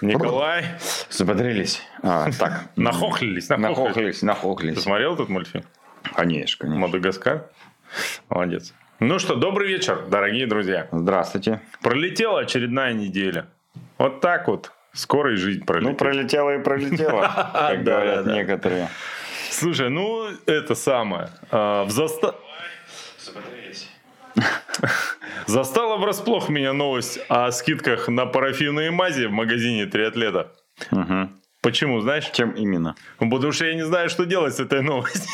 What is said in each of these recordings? Николай. Заподрились. Так. Нахохлились. Ты смотрел этот мультфильм? Конечно. Мадагаскар? Молодец. Ну что, добрый вечер, дорогие друзья. Здравствуйте. Пролетела очередная неделя. Вот так вот. Скоро и жизнь пролетела. Ну, пролетела и пролетела, как говорят некоторые. Слушай, ну, это самое. Застала врасплох меня новость о скидках на парафинные мази в магазине Триатлета. Угу. Почему, знаешь? Чем именно? Потому что я не знаю, что делать с этой новостью.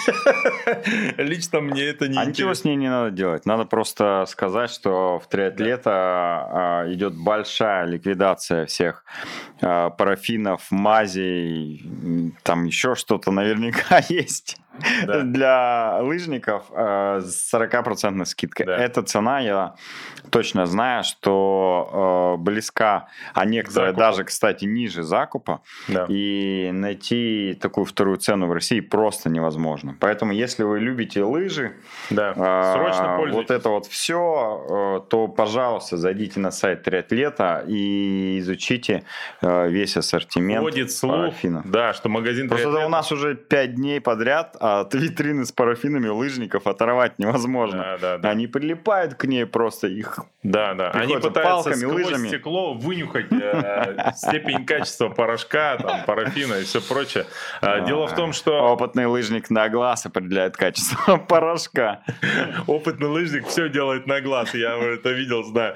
Лично мне это не интересно. А ничего с ней не надо делать. Надо просто сказать, что в Триатлета идет большая ликвидация всех парафинов, мазей, там еще что-то наверняка есть. Да. Для лыжников 40% скидка. Да. Эта цена, я точно знаю, что близка, а некоторые закупа. Даже, кстати, ниже закупа. Да. И найти такую вторую цену в России просто невозможно. Поэтому, если вы любите лыжи, да. Срочно пользуйтесь. Вот это вот все, то, пожалуйста, зайдите на сайт Триатлета и изучите весь ассортимент. Ходит слух, да, что магазин Триатлета... Просто у нас уже 5 дней подряд... От витрины с парафинами лыжников оторвать невозможно. Да. Они прилипают к ней просто, их они пытаются палками, сквозь лыжами. Стекло вынюхать степень качества порошка, там, парафина и все прочее. Дело в том, что... Опытный лыжник на глаз определяет качество порошка. Опытный лыжник все делает на глаз, я это видел, знаю.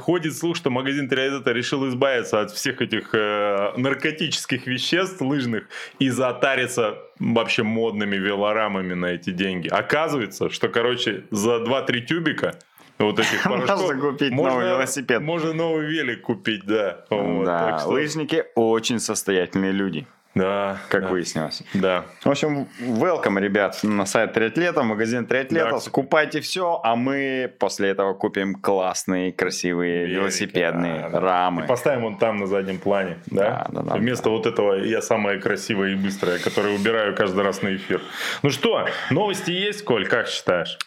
Ходит слух, что магазин Триатлета решил избавиться от всех этих наркотических веществ лыжных и затариться... вообще модными велорамами на эти деньги. Оказывается, что, короче, за 2-3 тюбика вот этих порошков можно новый велосипед. Можно новый велик купить, да. Вот, да, так что... лыжники очень состоятельные люди. Да. Как выяснилось. Да. В общем, welcome, ребят, на сайт Триатлета, магазин Триатлета. Да. Скупайте все, а мы после этого купим классные, красивые велики, велосипедные рамы. И поставим вон там на заднем плане. Да? Вместо вот этого я самая красивая и быстрая, которую убираю каждый раз на эфир. Ну что, новости есть, Коль, как считаешь?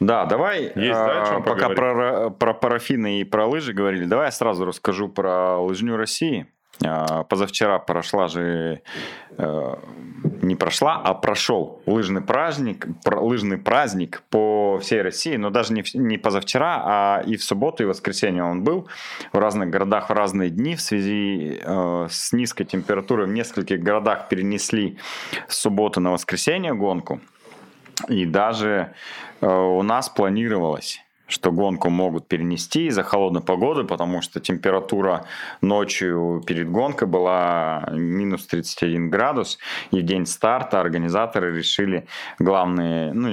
Да, давай, пока про парафины и про лыжи говорили, давай я сразу расскажу про лыжню России. Позавчера прошел лыжный праздник по всей России, но даже не позавчера, а и в субботу, и в воскресенье он был в разных городах в разные дни. В связи с низкой температурой в нескольких городах перенесли с субботы на воскресенье гонку, и даже у нас планировалось, что гонку могут перенести из-за холодной погоды, потому что температура ночью перед гонкой была минус 31 градус, и в день старта организаторы решили не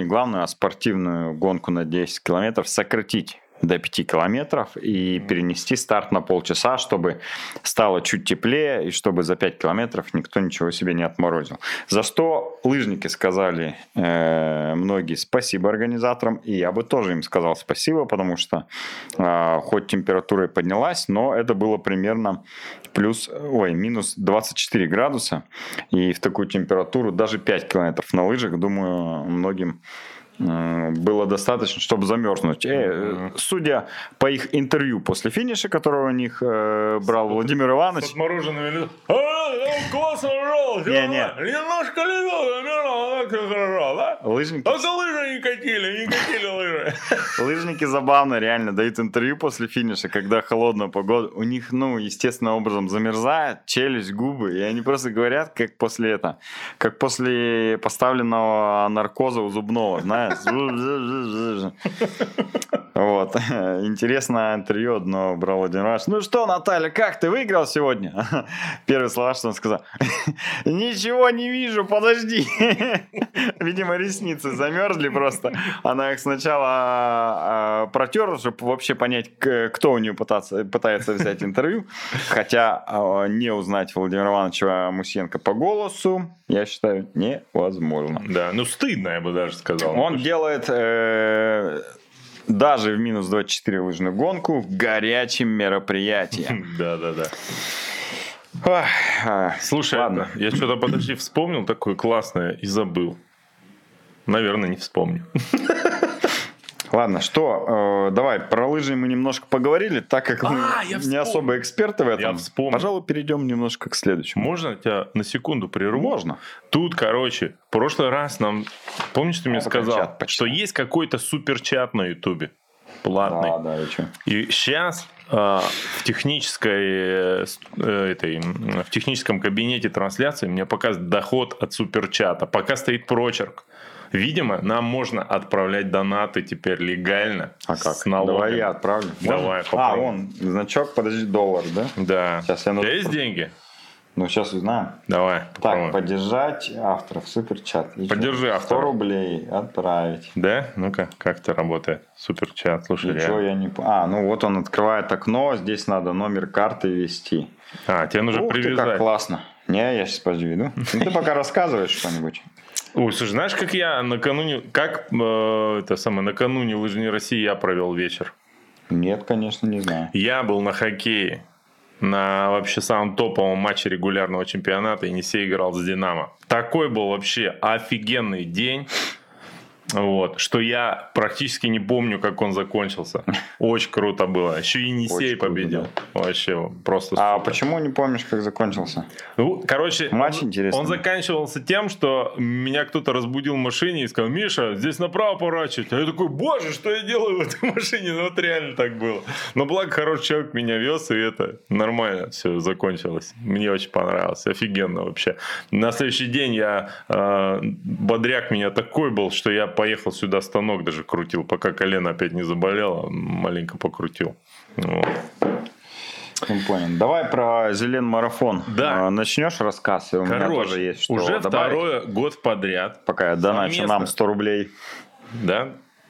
главную, а спортивную гонку на 10 километров сократить до 5 километров и перенести старт на полчаса, чтобы стало чуть теплее и чтобы за 5 километров никто ничего себе не отморозил. За что лыжники сказали многие спасибо организаторам, и я бы тоже им сказал спасибо, потому что хоть температура и поднялась, но это было примерно минус 24 градуса, и в такую температуру даже 5 километров на лыжах, думаю, многим было достаточно, чтобы замерзнуть. Судя по их интервью после финиша, которое у них брал Владимир Иванович... С отмороженными людьми. Классно жал! Немножко лежал, да? Лыжники... Только лыжи не катили лыжи. Лыжники забавно реально дают интервью после финиша, когда холодная погода. У них, естественным образом замерзает челюсть, губы, и они просто говорят, как после поставленного наркоза у зубного, знаешь? Вот. Интересное интервью одно брал Владимир Иванович. Ну что, Наталья, как ты выиграл сегодня? Первые слова, что он сказал. Ничего не вижу, подожди. Видимо, ресницы замерзли просто. Она их сначала протерла, чтобы вообще понять, кто у нее пытается взять интервью. Хотя не узнать Владимира Ивановича Мусьенко по голосу, я считаю, невозможно. Да, стыдно, я бы даже сказал. Он делает даже в минус 24 лыжную гонку в горячем мероприятии. Да. Слушай, ладно. Я что-то, вспомнил такое классное и забыл. Наверное, не вспомню. Ладно, что, давай, про лыжи мы немножко поговорили, так как мы не особо эксперты в этом. Пожалуй, перейдем немножко к следующему. Можно тебя на секунду прерву? Можно. Тут, короче, в прошлый раз нам, помнишь, ты мне сказал, что есть какой-то суперчат на Ютубе, платный. А, да, и что? И сейчас в техническом кабинете трансляции мне показывает доход от суперчата, пока стоит прочерк. Видимо, нам можно отправлять донаты теперь легально. А как? С налогами. Давай я отправлю. Давай, попробуй. А, вон, значок, подожди, $, да? Да. Сейчас я... У тебя есть деньги? Ну, сейчас узнаем. Давай, попробуем. Так, поддержать авторов, суперчат. Поддержи авторов. $100 отправить. Да? Ну-ка, как это работает? Суперчат, слушай. Ничего я не... А, ну вот он открывает окно, здесь надо номер карты ввести. А, тебе нужно привязать. Ух ты, как классно. Не, я сейчас подведу. Ты пока рассказываешь что-нибудь. Ой, слушай, знаешь, как я накануне, накануне лыжни России я провел вечер? Нет, конечно, не знаю. Я был на хоккее, на вообще самом топовом матче регулярного чемпионата. Енисей играл с Динамо. Такой был вообще офигенный день, вот, что я практически не помню, как он закончился. Очень круто было. Еще Енисей победил. Круто, да. Вообще просто супер. А почему не помнишь, как закончился? Ну, короче, матч интересный. Он заканчивался тем, что меня кто-то разбудил в машине и сказал: Миша, здесь направо поворачивать. А я такой: боже, что я делаю в этой машине? Ну вот реально так было. Но благо хороший человек меня вез, и это нормально все закончилось. Мне очень понравилось. Офигенно вообще. На следующий день я... бодряк меня такой был, что я поехал сюда, станок даже крутил, пока колено опять не заболело, маленько покрутил. Вот. Понял. Давай про Зелен марафон. Да. Начнешь рассказ? Короче, у меня тоже есть что уже добавить. Второй год подряд. Пока я доначу нам $100. Да?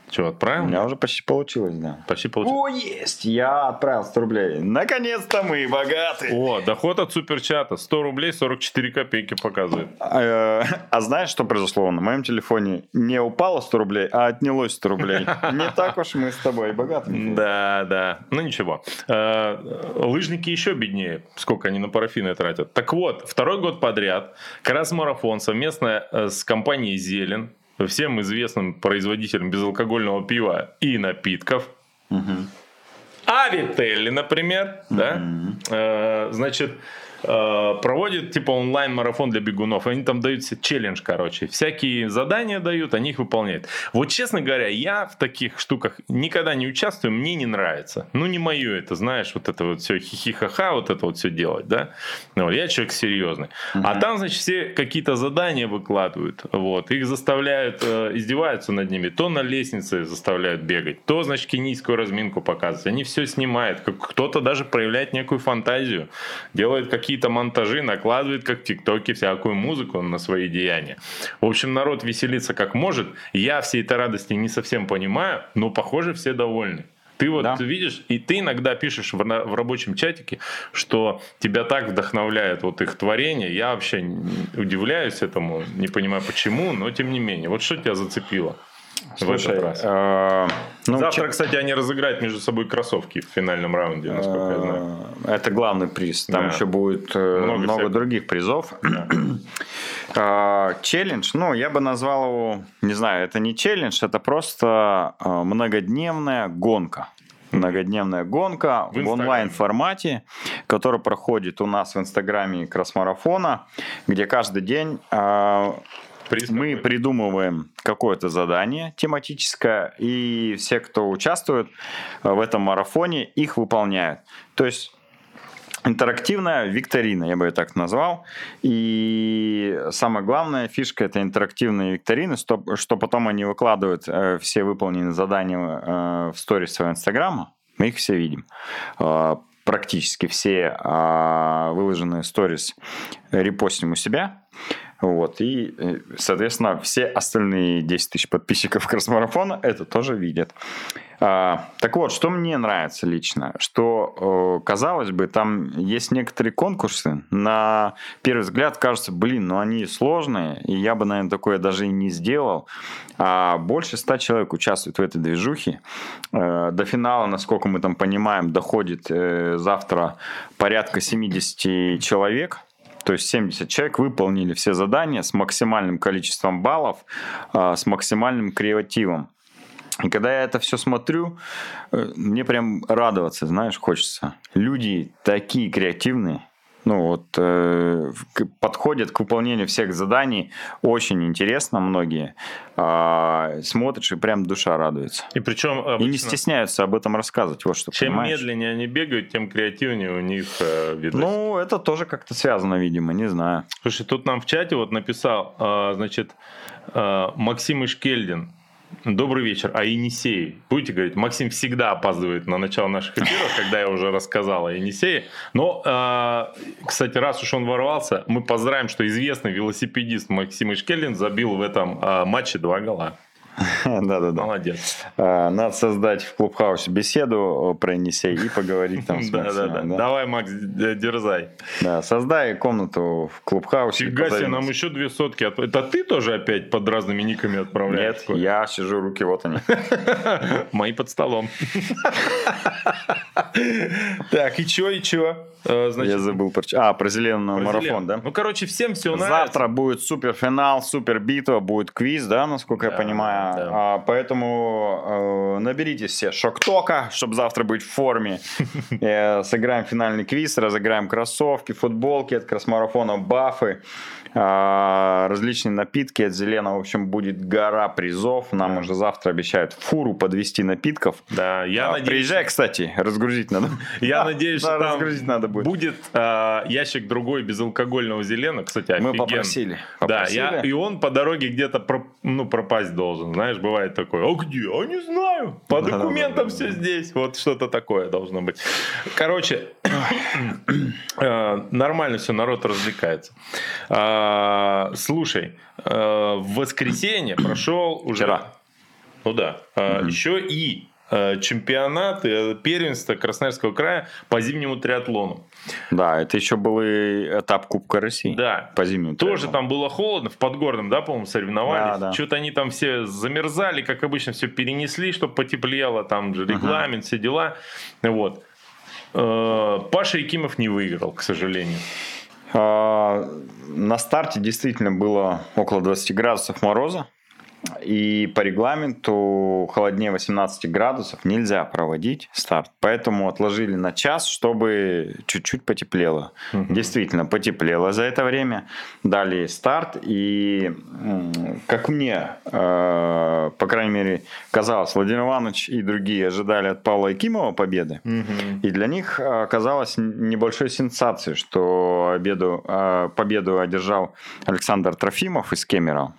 Что, отправил? У меня уже почти получилось, да. Почти получилось. О, есть! Я отправил $100. Наконец-то мы богаты! О, доход от суперчата. $100 $44 показывает. А знаешь, что произошло? На моем телефоне не упало $100, а отнялось $100. Не так уж мы с тобой богаты. Да, да. Ну, ничего. Лыжники еще беднее, сколько они на парафины тратят. Так вот, второй год подряд Красмарафон совместно с компанией «Зелен», всем известным производителям безалкогольного пива и напитков. Авителли, например, да? Значит, проводит типа онлайн-марафон для бегунов. Они там дают себе челлендж, короче. Всякие задания дают, они их выполняют. Вот, честно говоря, я в таких штуках никогда не участвую, мне не нравится. Ну, не мое это, знаешь, вот это вот все хихихаха, вот это вот все делать, да? Ну, я человек серьезный. А там, значит, все какие-то задания выкладывают, вот. Их заставляют, издеваются над ними. То на лестнице заставляют бегать, то, значит, кенийскую разминку показывают. Они все снимают. Кто-то даже проявляет некую фантазию, делает какие-то монтажи, накладывает, как в ТикТоке, всякую музыку на свои деяния. В общем, народ веселится как может. Я всей этой радости не совсем понимаю, но, похоже, все довольны. Ты вот видишь, и ты иногда пишешь в рабочем чатике, что тебя так вдохновляет вот их творение. Я вообще удивляюсь этому, не понимаю почему, но тем не менее. Вот что тебя зацепило? Слушай, в этот раз. Завтра, кстати, они разыграют между собой кроссовки в финальном раунде, насколько я знаю. Это главный приз. Там еще будет много других призов. Челлендж, ну, я бы назвал его, не знаю, это не челлендж, это просто многодневная гонка. Многодневная гонка в онлайн-формате, которая проходит у нас в Инстаграме Кросс-марафона, где каждый день... мы придумываем какое-то задание тематическое, и все, кто участвует в этом марафоне, их выполняют. То есть интерактивная викторина, я бы ее так назвал. И самая главная фишка — это интерактивные викторины, что потом они выкладывают все выполненные задания в сторис своего Инстаграма. Мы их все видим. Практически все выложенные сторис репостим у себя. Вот, и, соответственно, все остальные 10 тысяч подписчиков Кросс-марафона это тоже видят. Так вот, что мне нравится лично, что, казалось бы, там есть некоторые конкурсы, на первый взгляд кажется, ну они сложные, и я бы, наверное, такое даже и не сделал. Больше 100 человек участвуют в этой движухе. До финала, насколько мы там понимаем, доходит завтра порядка 70 человек. То есть 70 человек выполнили все задания с максимальным количеством баллов, с максимальным креативом. И когда я это все смотрю, мне прям радоваться, знаешь, хочется. Люди такие креативные, ну вот, подходят к выполнению всех заданий, очень интересно многие. Смотришь, и прям душа радуется. И причем обычно... И не стесняются об этом рассказывать, вот что, чем понимаешь. Медленнее они бегают, тем креативнее у них видос. Ну, это тоже как-то связано, видимо, не знаю. Слушай, тут нам в чате вот написал, значит, Максим Ишкельдин. Добрый вечер. А Енисей? Будете говорить, Максим всегда опаздывает на начало наших эфиров, когда я уже рассказал о Енисее. Но, кстати, раз уж он ворвался, мы поздравим, что известный велосипедист Максим Ишкельдин забил в этом матче 2 гола. Да-да-да. Молодец. Надо создать в клубхаусе беседу про Енисей и поговорить там с Максимом. Да-да-да. Давай, Макс, дерзай. Да, создай комнату в клубхаусе. Фига себе, нам еще 200. Это ты тоже опять под разными никами отправляешь? Нет, я сижу, руки вот они. Мои под столом. Так, и чё? Значит, я забыл про зеленый марафон, да? Ну, короче, всем все нравится. Завтра будет суперфинал, супербитва, будет квиз, да, насколько я понимаю. Да. Поэтому наберитесь все шок-тока, чтобы завтра быть в форме. Сыграем финальный квиз, разыграем кроссовки, футболки от кроссмарафона, бафы, различные напитки от Зелена. В общем, будет гора призов. Нам уже завтра обещают фуру подвести напитков. Да, я надеюсь... Приезжай, кстати, разгрузить надо. Я надеюсь, что там... надо будет ящик другой безалкогольного зелена, кстати, офигенно. Мы попросили. Да, и он по дороге где-то пропасть должен, знаешь, бывает такое. А где? А не знаю. По документам все здесь. Вот что-то такое должно быть. Короче, нормально все, народ развлекается. Слушай, в воскресенье прошел уже... Вчера. Ну да. Еще и... чемпионат, первенство Красноярского края по зимнему триатлону. Да, это еще был и этап Кубка России. Да, по зимнему триатлону. Тоже там было холодно, в Подгорном, да, по-моему, соревновались. Да, да. Что-то они там все замерзали, как обычно, все перенесли, чтобы потеплело, там же регламент, все дела. Вот. Паша Якимов не выиграл, к сожалению. На старте действительно было около 20 градусов мороза. И по регламенту холоднее 18 градусов нельзя проводить старт. Поэтому отложили на час, чтобы чуть-чуть потеплело. Действительно, потеплело за это время. Дали старт. И, как мне, по крайней мере, казалось, Владимир Иванович и другие ожидали от Павла Якимова победы. И для них оказалось небольшой сенсацией, что победу одержал Александр Трофимов из Кемерово.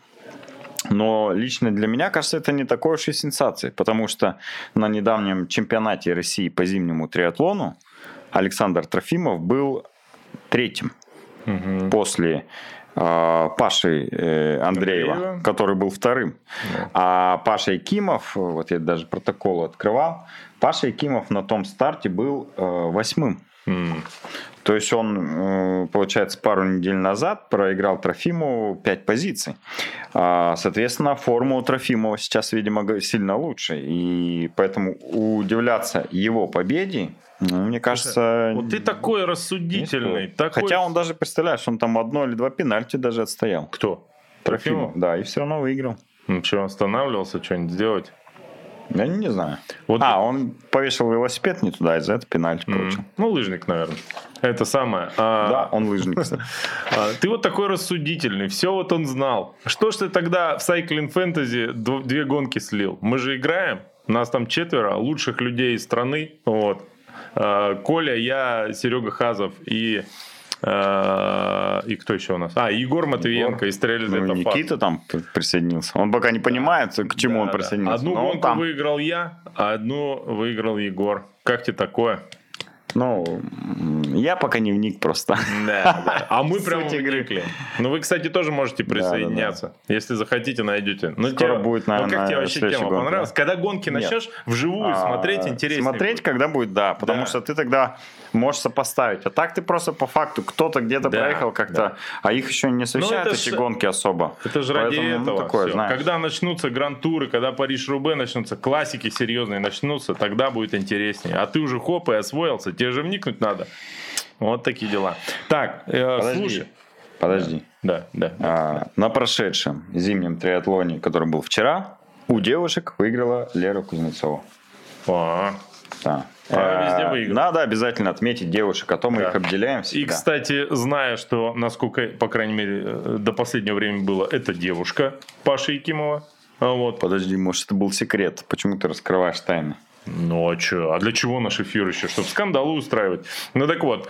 Но лично для меня, кажется, это не такой уж и сенсация, потому что на недавнем чемпионате России по зимнему триатлону Александр Трофимов был 3-м после Паши Андреева, который был 2-м. А Паша Якимов, вот я даже протокол открывал, Паша Якимов на том старте был 8-м. То есть он, получается, пару недель назад проиграл Трофимову 5 позиций. Соответственно, форма у Трофимова сейчас, видимо, сильно лучше. И поэтому удивляться его победе, мне кажется... Вот ты такой рассудительный. Такой... Хотя он даже, представляешь, он там 1 или 2 пенальти даже отстоял. Кто? Трофимов? Да, и все равно выиграл. Ну что, останавливался, что-нибудь сделать? Я не знаю. Вот он повесил велосипед не туда, из-за этого пенальти получил. Ну, лыжник, наверное. Это самое. Да, он лыжник. Ты вот такой рассудительный. Все вот он знал. Что ж ты тогда в Cycling Fantasy 2 гонки слил? Мы же играем. Нас там 4 лучших людей из страны. Вот. Коля, я, Серега Хазов и кто еще у нас? Егор Матвиенко из Триатлета. Ну, Никита там присоединился. Он пока не понимает, к чему он присоединился. Одну гонку выиграл я, а одну выиграл Егор. Как тебе такое? Ну, я пока не вник просто. Да. А мы прям вникли. Ну, вы, кстати, тоже можете присоединяться. Да. Если захотите, найдете. Ну, скоро будет, наверное, как тебе вообще тема понравилась? Да. Когда гонки начнешь, вживую смотреть интереснее. Смотреть, будет. Когда будет, да. Потому что ты тогда можешь сопоставить. А так ты просто по факту кто-то где-то проехал как-то. Да. А их еще не освещают эти гонки особо. Это же ради этого. Такое, когда начнутся гран-туры, когда Париж-Рубе начнутся, классики серьезные начнутся, тогда будет интереснее. А ты уже хоп и освоился. Тебе же вникнуть надо. Вот такие дела. Так, слушай. Подожди. На прошедшем зимнем триатлоне, который был вчера, У девушек выиграла Лера Кузнецова. Да. Надо обязательно отметить девушек, а то мы их обделяем всегда. И, кстати, зная, что, насколько, по крайней мере, до последнего времени было, это девушка Паши Якимова. Вот. Подожди, может, это был секрет? Почему ты раскрываешь тайны? Ну, а что? А для чего наш эфир еще? Чтобы скандалы устраивать. Ну, так вот,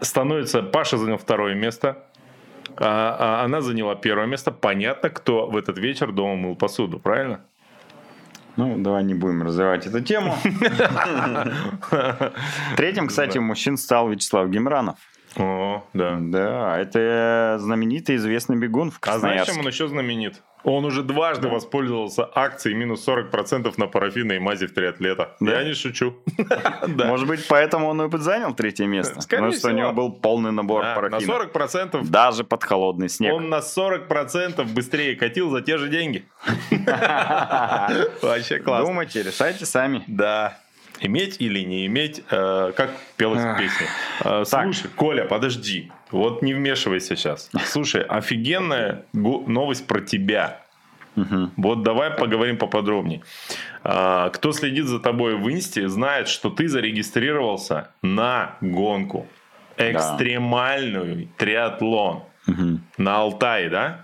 становится... Паша занял второе место. Она заняла первое место. Понятно, кто в этот вечер дома мыл посуду, правильно? Ну, давай не будем развивать эту тему. Третьим, кстати, мужчин стал Вячеслав Гимранов. О, да. Да, это знаменитый известный бегун в Красноярске. А знаешь, чем он еще знаменит? Он уже дважды воспользовался акцией минус 40% на парафин и мази в триатлета. Да? Я не шучу. Может быть, поэтому он и подзанял третье место. Потому что у него был полный набор парафина. На 40%. Даже под холодный снег. Он на 40% быстрее катил за те же деньги. Вообще классно. Думайте, решайте сами. Да. Иметь или не иметь, как пелась песня. Слушай, Коля, подожди. Вот не вмешивайся сейчас. Слушай, офигенная новость про тебя. Вот давай поговорим поподробнее. Кто следит за тобой в Инсте, знает, что ты зарегистрировался на гонку. Экстремальную триатлон. На Алтае, да?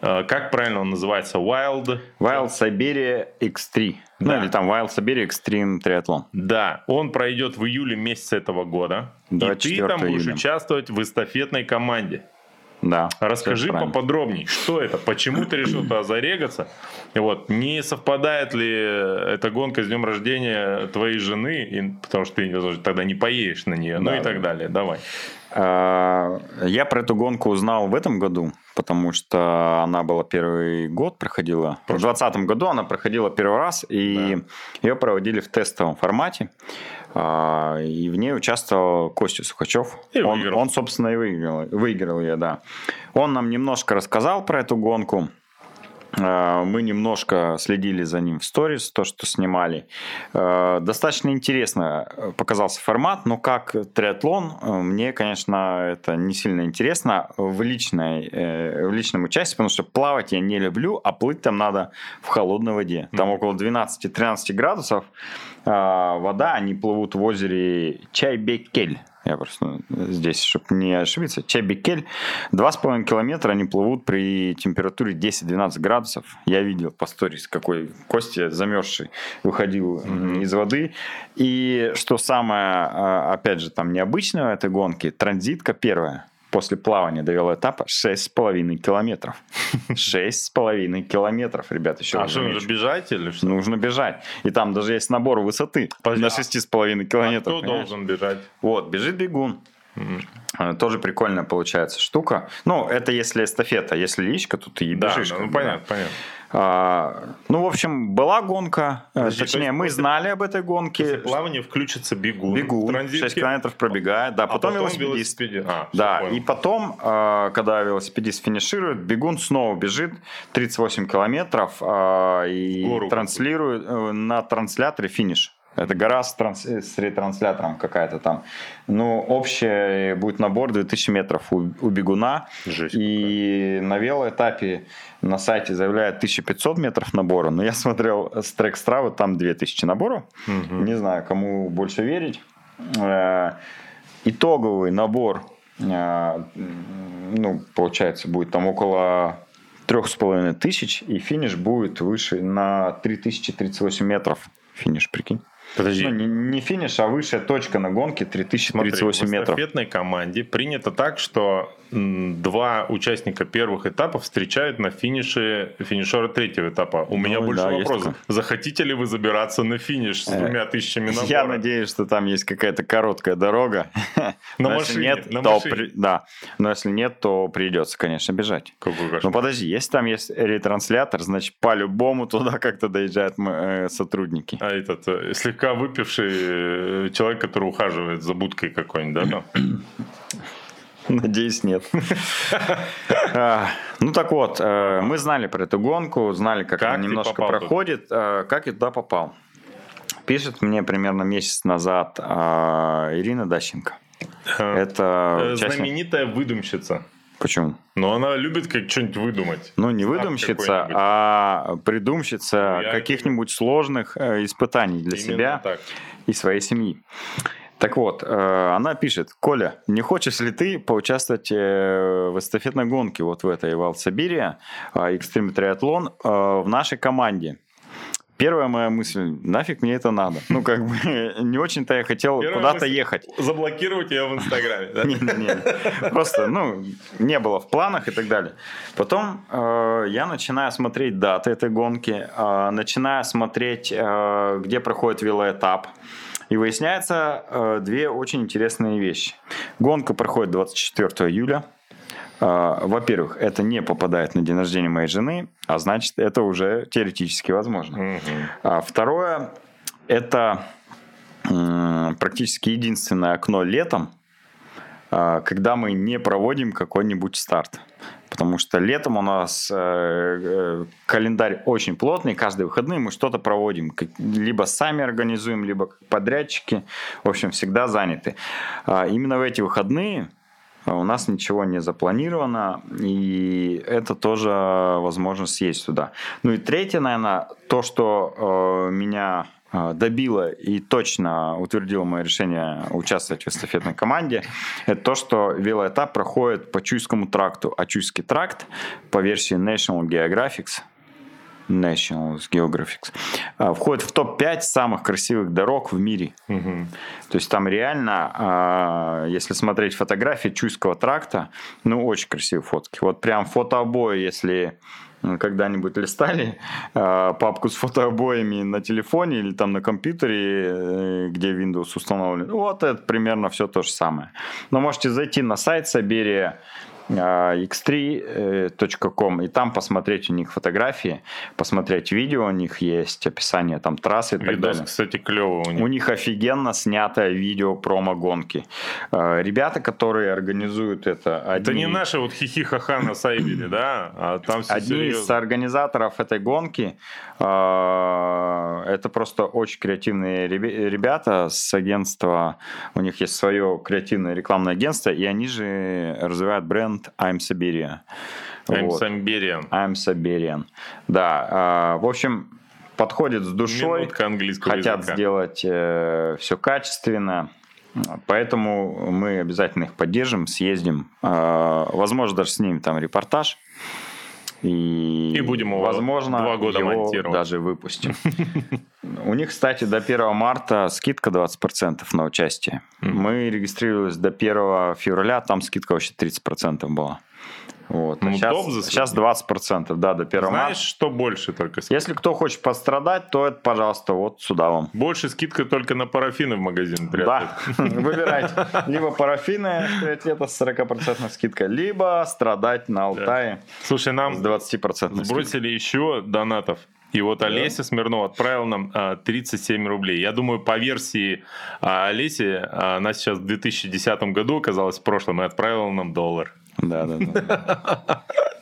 Как правильно он называется? Wild Siberia X3. Да. Ну, или там Wild Siberia Extreme Triathlon. Да, он пройдет в июле месяце этого года. И ты там будешь участвовать в эстафетной команде. Да. Расскажи поподробнее, что это, почему ты решил туда зарегаться. Вот. Не совпадает ли эта гонка с днем рождения твоей жены, потому что ты тогда не поедешь на нее, да, ну и так далее. Давай. Я про эту гонку узнал в этом году, потому что она была первый год проходила. В 2020 году она проходила первый раз, и ее проводили в тестовом формате. И в ней участвовал Костя Сухачев. Он, собственно, и выиграл ее, да. Он нам немножко рассказал про эту гонку. Мы немножко следили за ним в сторис, то, что снимали. Достаточно интересно показался формат, но как триатлон, мне, конечно, это не сильно интересно в личном участии, потому что плавать я не люблю, а плыть там надо в холодной воде. Там около 12-13 градусов вода, они плывут в озере Чейбеккёль. Я просто здесь, чтобы не ошибиться. Чейбеккёль. 2,5 километра они плывут при температуре 10-12 градусов. Я видел по сторис, какой Костя замерзший выходил из воды. И что самое, опять же, там необычное в этой гонке, транзитка первая. После плавания до велоэтапа 6,5 километров. 6,5 километров, ребят, еще раз. А что, нужно бежать или что? Нужно бежать. И там даже есть набор высоты на 6,5 километров. А кто должен бежать? Вот, бежит бегун. Тоже прикольная получается штука. Ну, это если эстафета. Если личка, то ты и бежишь. Да, ну понятно. Ну, в общем, была гонка. Точнее, мы знали об этой гонке. После плавания включится бегун. Бегун, 6 километров пробегает. Да, потом велосипедист. Да, и потом, когда велосипедист финиширует, бегун снова бежит 38 километров и транслирует на трансляторе финиш. Это гора с ретранслятором какая-то там. Ну, общий будет набор 2000 метров у бегуна. Жесть. И на велоэтапе на сайте заявляют 1500 метров набора. Но я смотрел с Трекстравы, там 2000 наборов. Не знаю, кому больше верить. Итоговый набор, ну, получается, будет там около 3500. И финиш будет выше на 3038 метров. Финиш, прикинь. Подожди. Ну, не финиш, а высшая точка на гонке 3038 метров. В эстафетной команде принято так, что два участника первых этапов встречают на финише финишера третьего этапа. У меня больше вопросов. Захотите ли вы забираться на финиш с 2000 наборов? Я надеюсь, что там есть какая-то короткая дорога. На машине. Да. Но если нет, то придется, конечно, бежать. Ну подожди, если там есть ретранслятор, значит, по-любому туда как-то доезжают сотрудники. А этот слегка выпивший человек, который ухаживает за будкой какой-нибудь, да? Надеюсь, нет. Ну так вот, мы знали про эту гонку, знали, как она немножко проходит. Как я туда попал? Пишет мне примерно месяц назад Ирина Дащенко. Это знаменитая выдумщица. Почему? Ну, она любит как что-нибудь выдумать. Ну, не выдумщица, а придумщица каких-нибудь сложных испытаний для себя и своей семьи. Так вот, она пишет: Коля, не хочешь ли ты поучаствовать в эстафетной гонке вот в этой Wild Siberia Extreme Triathlon в нашей команде? Первая моя мысль: нафиг мне это надо? Ну, как бы, не очень-то я хотел куда-то ехать. Заблокировать ее в Инстаграме, да? Не-не-не. Просто, ну, не было в планах и так далее. Потом я начинаю смотреть даты этой гонки, начинаю смотреть, где проходит велоэтап. И выясняются две очень интересные вещи. Гонка проходит 24 июля. Во-первых, это не попадает на день рождения моей жены, а значит, это уже теоретически возможно. А второе, это практически единственное окно летом, когда мы не проводим какой-нибудь старт. Потому что летом у нас календарь очень плотный, каждые выходные мы что-то проводим, либо сами организуем, либо подрядчики, в общем, всегда заняты. Именно в эти выходные у нас ничего не запланировано, и это тоже возможность есть туда. Ну и третье, наверное, то, что меня добило и точно утвердило мое решение участвовать в эстафетной команде, это то, что велоэтап проходит по Чуйскому тракту, а Чуйский тракт по версии National Geographic входит в топ-5 самых красивых дорог в мире. То есть там реально, если смотреть фотографии Чуйского тракта, ну, очень красивые фотки. Вот прям фотообои, если когда-нибудь листали папку с фотообоями на телефоне или там на компьютере, где Windows установлен, вот это примерно все то же самое. Но можете зайти на сайт Siberia x3.com и там посмотреть у них фотографии, посмотреть видео, у них есть описание там трассы и так далее. Видос, кстати, клёвый у них. У них офигенно снятое видео промо-гонки. Ребята, которые организуют это... Это не наши вот хихи-ха-ха на Сайбере, да? А там все одни серьезно. Из организаторов этой гонки, это просто очень креативные ребята с агентства, у них есть свое креативное рекламное агентство, и они же развивают бренд I'm Siberian. I'm Siberian. Да, в общем, подходит с душой, хотят языка. Сделать все качественно, поэтому мы обязательно их поддержим, съездим, возможно, даже снимем там репортаж. И будем его, возможно, 2 года его монтировать. Даже выпустим. У них, кстати, до 1 марта скидка 20% на участие. Мы регистрировались до 1 февраля, там скидка вообще 30% была. Вот. Ну, а сейчас 20%, да, до 1 марта. Знаешь, что больше только скидка? Если кто хочет пострадать, то это, пожалуйста, вот сюда вам. Больше скидка только на парафины в магазин. Да, выбирайте. Либо парафины триатлета с 40% скидкой, либо страдать на Алтае. Слушай, нам с 20% сбросили еще донатов. И вот Олеся Смирнова отправила нам 37 рублей. Я думаю, по версии Олеси, она сейчас в 2010 году оказалась в прошлом и отправила нам $1. Да.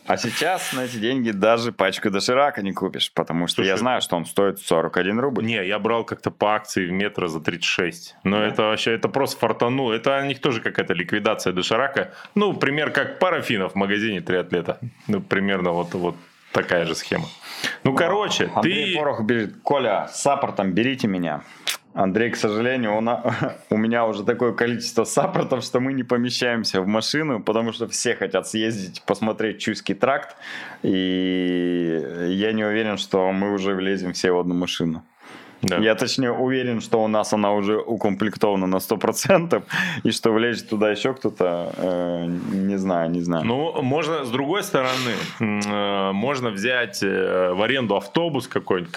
А сейчас на эти деньги даже пачку доширака не купишь, потому что я знаю, что он стоит 41 рубль. Не, я брал как-то по акции в Метро за 36. Но это вообще, это просто фартануло. Это у них тоже какая-то ликвидация доширака. Ну, пример как парафинов в магазине «Триатлета». Ну, примерно вот такая же схема. Ну, короче, Андрей Порох берет: Коля, с саппортом берите меня. Андрей, к сожалению, у меня уже такое количество саппортов, что мы не помещаемся в машину, потому что все хотят съездить, посмотреть Чуйский тракт, и я не уверен, что мы уже влезем все в одну машину. Да. Я, точнее, уверен, что у нас она уже укомплектована на 100%, и что влезет туда еще кто-то, не знаю. Ну, можно, с другой стороны, можно взять в аренду автобус какой-нибудь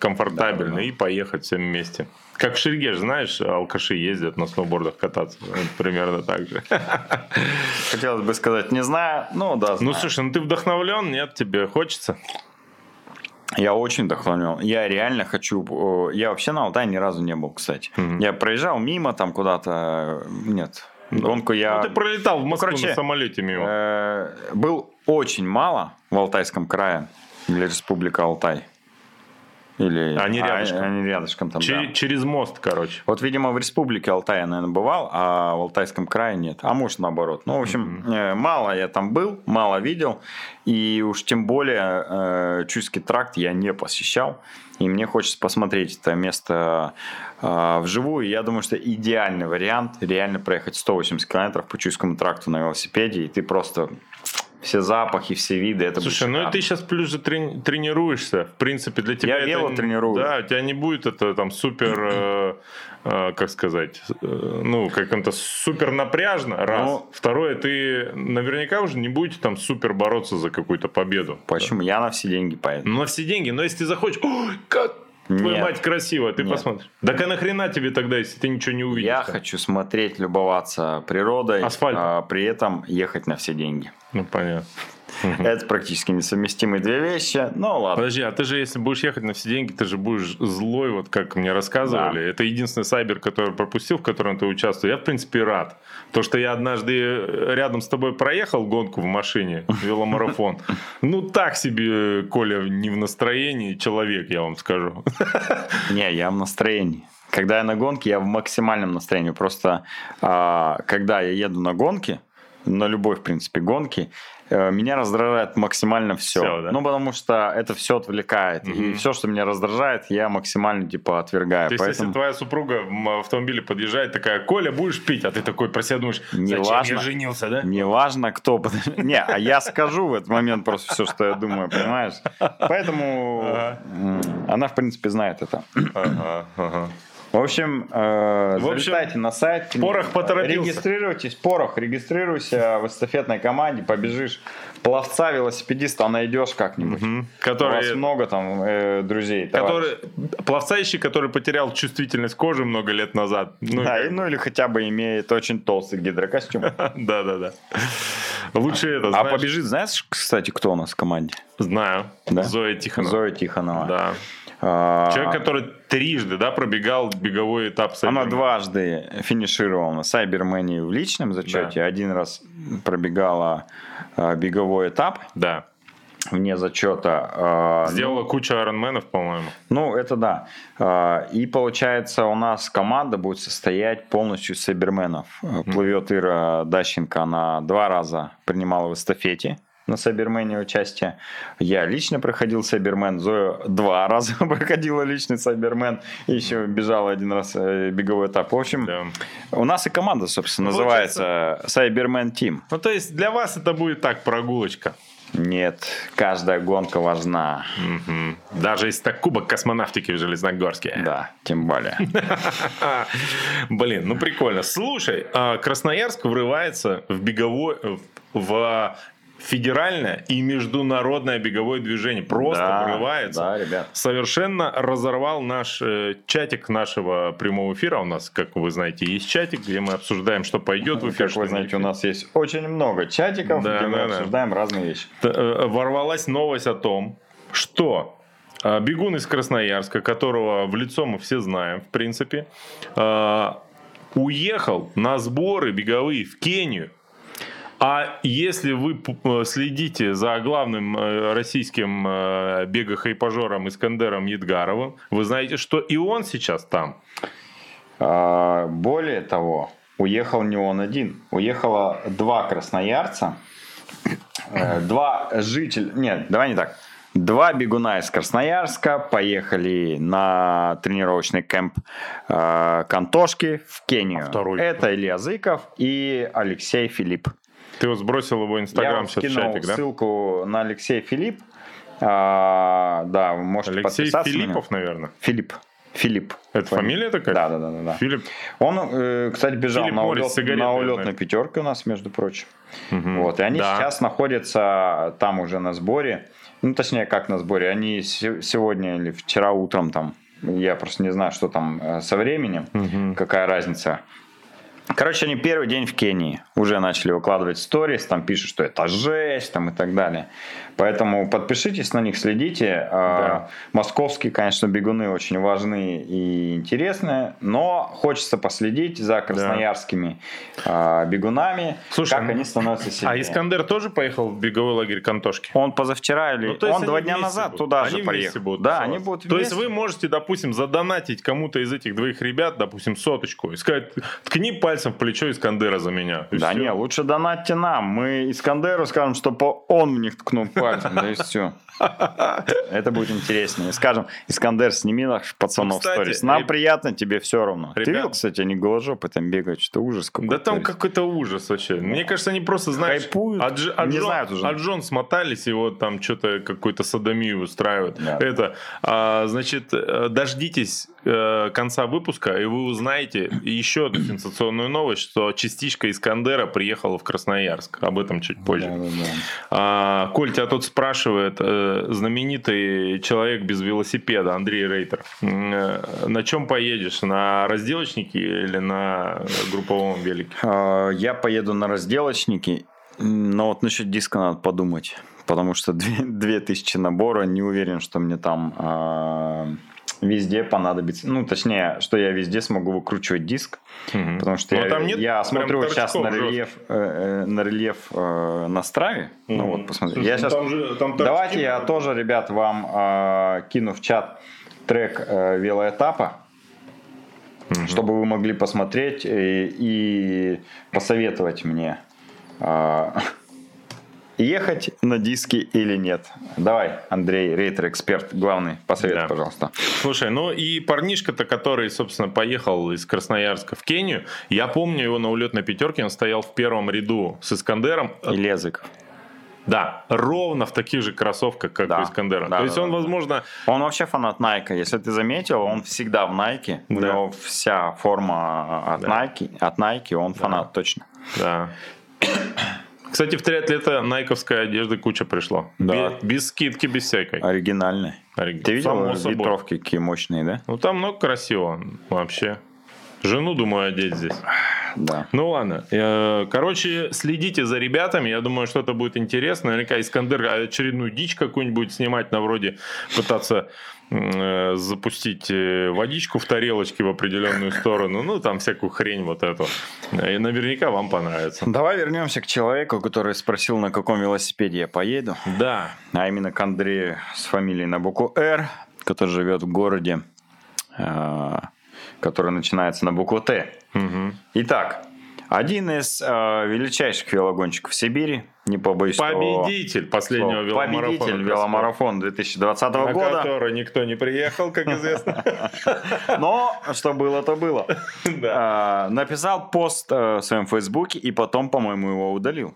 комфортабельный, да. И поехать всем вместе. Как в Шерге, знаешь, алкаши ездят на сноубордах кататься. Примерно так же. Хотелось бы сказать, не знаю, ну да, знаю. Ну, слушай, ты вдохновлен, нет, тебе хочется? Я очень вдохновлен. Я реально хочу... Я вообще на Алтае ни разу не был, кстати. Я проезжал мимо там куда-то... Нет. Гонку я... Ну, ты пролетал в Москву, короче, на самолете мимо. Был очень мало в Алтайском крае, для Республики Алтай. Или... Они рядышком. Они рядышком там, да. Через мост, короче. Вот, видимо, в Республике Алтай я, наверное, бывал, а в Алтайском крае нет. А может, наоборот. Ну, в общем, мало я там был, мало видел. И уж тем более Чуйский тракт я не посещал. И мне хочется посмотреть это место вживую. Я думаю, что идеальный вариант реально проехать 180 километров по Чуйскому тракту на велосипеде. И ты просто... Все запахи, все виды. Это слушай, ну ты сейчас плюс же тренируешься. В принципе, для тебя... Я велотренирую. Да, у тебя не будет это там супер... как сказать, ну, как-то супер напряжно, раз. Но... Второе, ты наверняка уже не будете там супер бороться за какую-то победу. Почему? Да. Я на все деньги поеду. Ну, на все деньги, но если ты захочешь... Ой, как... Твою мать красиво, ты посмотришь. Так а нахрена тебе тогда, если ты ничего не увидишь? Я хочу смотреть, любоваться природой, а при этом ехать на все деньги. Ну, понятно. Это практически несовместимые две вещи, но ладно. Подожди, а ты же, если будешь ехать на все деньги, ты же будешь злой, вот как мне рассказывали. Да. Это единственный сайбер, который пропустил, в котором ты участвовал. Я, в принципе, рад. То, что я однажды рядом с тобой проехал гонку в машине, веломарафон. Ну, так себе, Коля, не в настроении человек, я вам скажу. Не, я в настроении. Когда я на гонке, я в максимальном настроении. Просто, когда я еду на гонки, на любой, в принципе, гонке, меня раздражает максимально все. Да? Ну, потому что это все отвлекает. И все, что меня раздражает, я максимально, типа, отвергаю. То есть, если твоя супруга в автомобиле подъезжает, такая, Коля, будешь пить? А ты такой про себя думаешь, зачем я женился, да? Неважно, кто. Не, а я скажу в этот момент просто все, что я думаю, понимаешь? Поэтому она, в принципе, знает это. В общем, залетайте на сайт. Порох поторопился. Регистрируйтесь, Порох, регистрируйся в эстафетной команде, побежишь. Пловца, велосипедиста найдешь как-нибудь. Который... У вас много там друзей. Который... Пловца ищи, который потерял чувствительность кожи много лет назад. Ну, да, ну или хотя бы имеет очень толстый гидрокостюм. Да-да-да. Лучше это, знаешь. А побежит, знаешь, кстати, кто у нас в команде? Знаю. Зоя Тихонова. Зоя Тихонова. Да. Человек, который трижды, да, пробегал беговой этап Сайбермена. Она дважды финишировала на Сайбермене в личном зачете. Да. Один раз пробегала беговой этап. Да. Вне зачета. Сделала кучу айронменов, по-моему. Ну, это да. И получается, у нас команда будет состоять полностью из сайберменов. Плывет Ира Дащенко. Она два раза принимала в эстафете на Сайбермене участие. Я лично проходил Сайбермен. Зоя два раза проходила личный Сайбермен. И еще бежала один раз беговой этап. В общем, да. У нас и команда, собственно, называется Сайбермен Тим. Ну, то есть для вас это будет так, прогулочка. Нет, каждая гонка важна. Даже если так кубок космонавтики в Железногорске. Да, тем более. Блин, ну прикольно. Слушай, Красноярск врывается в беговой... в федеральное и международное беговое движение. Просто врывается. Да, ребят. Совершенно разорвал наш чатик нашего прямого эфира. У нас, как вы знаете, есть чатик, где мы обсуждаем, что пойдет в эфир. Как вы знаете, у нас есть очень много чатиков, где мы обсуждаем разные вещи. Ворвалась новость о том, что бегун из Красноярска, которого в лицо мы все знаем, в принципе, уехал на сборы беговые в Кению. А если вы следите за главным российским бегохайпажором Искандером Ядгаровым, вы знаете, что и он сейчас там. Более того, уехал не он один. Уехало два красноярца, Два бегуна из Красноярска поехали на тренировочный кэмп Кантошки в Кению. Это Илья Зыков и Алексей Филипп. Ты вот сбросил его Инстаграм сейчас в чатик, да? Я скинул ссылку на Алексея Филипп. Да, вы можете Алексей подписаться. Алексей Филиппов, наверное? Филипп. Это фамилия такая? Да. Филипп. Он, кстати, бежал на улетной пятерке у нас, между прочим. Вот. И они сейчас находятся там уже на сборе. Ну, точнее, как на сборе. Они сегодня или вчера утром там. Я просто не знаю, что там со временем. Какая разница. Короче, они первый день в Кении уже начали выкладывать сторис, там пишут, что это жесть, там и так далее. Поэтому подпишитесь на них, следите. Да. Московские, конечно, бегуны очень важны и интересны, но хочется последить за красноярскими бегунами. Слушай, как они становятся сильнее. А Искандер тоже поехал в беговой лагерь Кантошки? Он позавчера или... Ну, он 2 дня назад туда же поехал. Будут, да, они будут вместе. То есть вы можете, допустим, задонатить кому-то из этих двоих ребят, допустим, 100 и сказать, ткни пальцем в плечо Искандера за меня. Да все. Не, лучше донатьте нам. Мы Искандеру скажем, что он в них ткнул пальцем, да и все. Это будет интереснее. Скажем, Искандер, сними наш пацанов сторис. Нам приятно, тебе все равно. Ты видел, кстати, они голожопы там бегают, что ужас какой-то. Да там какой-то ужас вообще. Мне кажется, они просто, знаешь, от жен смотались, и вот там что-то, какую-то садомию устраивают. Это, значит, дождитесь конца выпуска, и вы узнаете еще одну сенсационную новость, что частичка Искандера приехала в Красноярск. Об этом чуть позже. Коль, тебя тут спрашивает знаменитый человек без велосипеда Андрей Рейтер. На чем поедешь? На разделочнике или на групповом велике? Я поеду на разделочнике, но вот насчет диска надо подумать, потому что 2000 набора, не уверен, что мне там... везде понадобится, ну точнее, что я везде смогу выкручивать диск, потому что я смотрю сейчас на рельеф на страве, ну вот посмотрите. Я сейчас... Давайте я тоже, ребят, вам кину в чат трек велоэтапа, чтобы вы могли посмотреть и посоветовать мне, ехать на диске или нет. Давай, Андрей Рейтер, эксперт главный, посоветуй, пожалуйста. Слушай, ну и парнишка-то, который, собственно, поехал из Красноярска в Кению, я помню его на улетной пятерке, он стоял в первом ряду с Искандером. Илья Зыков. Да, ровно в таких же кроссовках, как у Искандера. Да, то есть он, возможно... Он вообще фанат Nike. Если ты заметил, он всегда в Nike. Да. У него вся форма от Nike. От Nike он фанат, точно. Да. Кстати, в триатлета найковской одежды куча пришло. Да. Без скидки, без всякой. Оригинальной. Ты видел ветровки какие мощные, да? Ну, там много красиво вообще. Жену, думаю, одеть здесь. Да. Ну, ладно. Короче, следите за ребятами. Я думаю, что-то будет интересно. Наверняка Искандер очередную дичь какую-нибудь будет снимать, на вроде пытаться запустить водичку в тарелочке в определенную сторону. Ну, там всякую хрень вот эту. И наверняка вам понравится. Давай вернемся к человеку, который спросил, на каком велосипеде я поеду. Да. А именно к Андрею с фамилией на букву «Р», который живет в городе... который начинается на букву «Т». Угу. Итак, один из величайших велогонщиков Сибири, не побоюсь победитель последнего веломарафона. Победитель веломарафона 2020 года. На который никто не приехал, как известно. Но что было, то было. Написал пост в своем Фейсбуке и потом, по-моему, его удалил.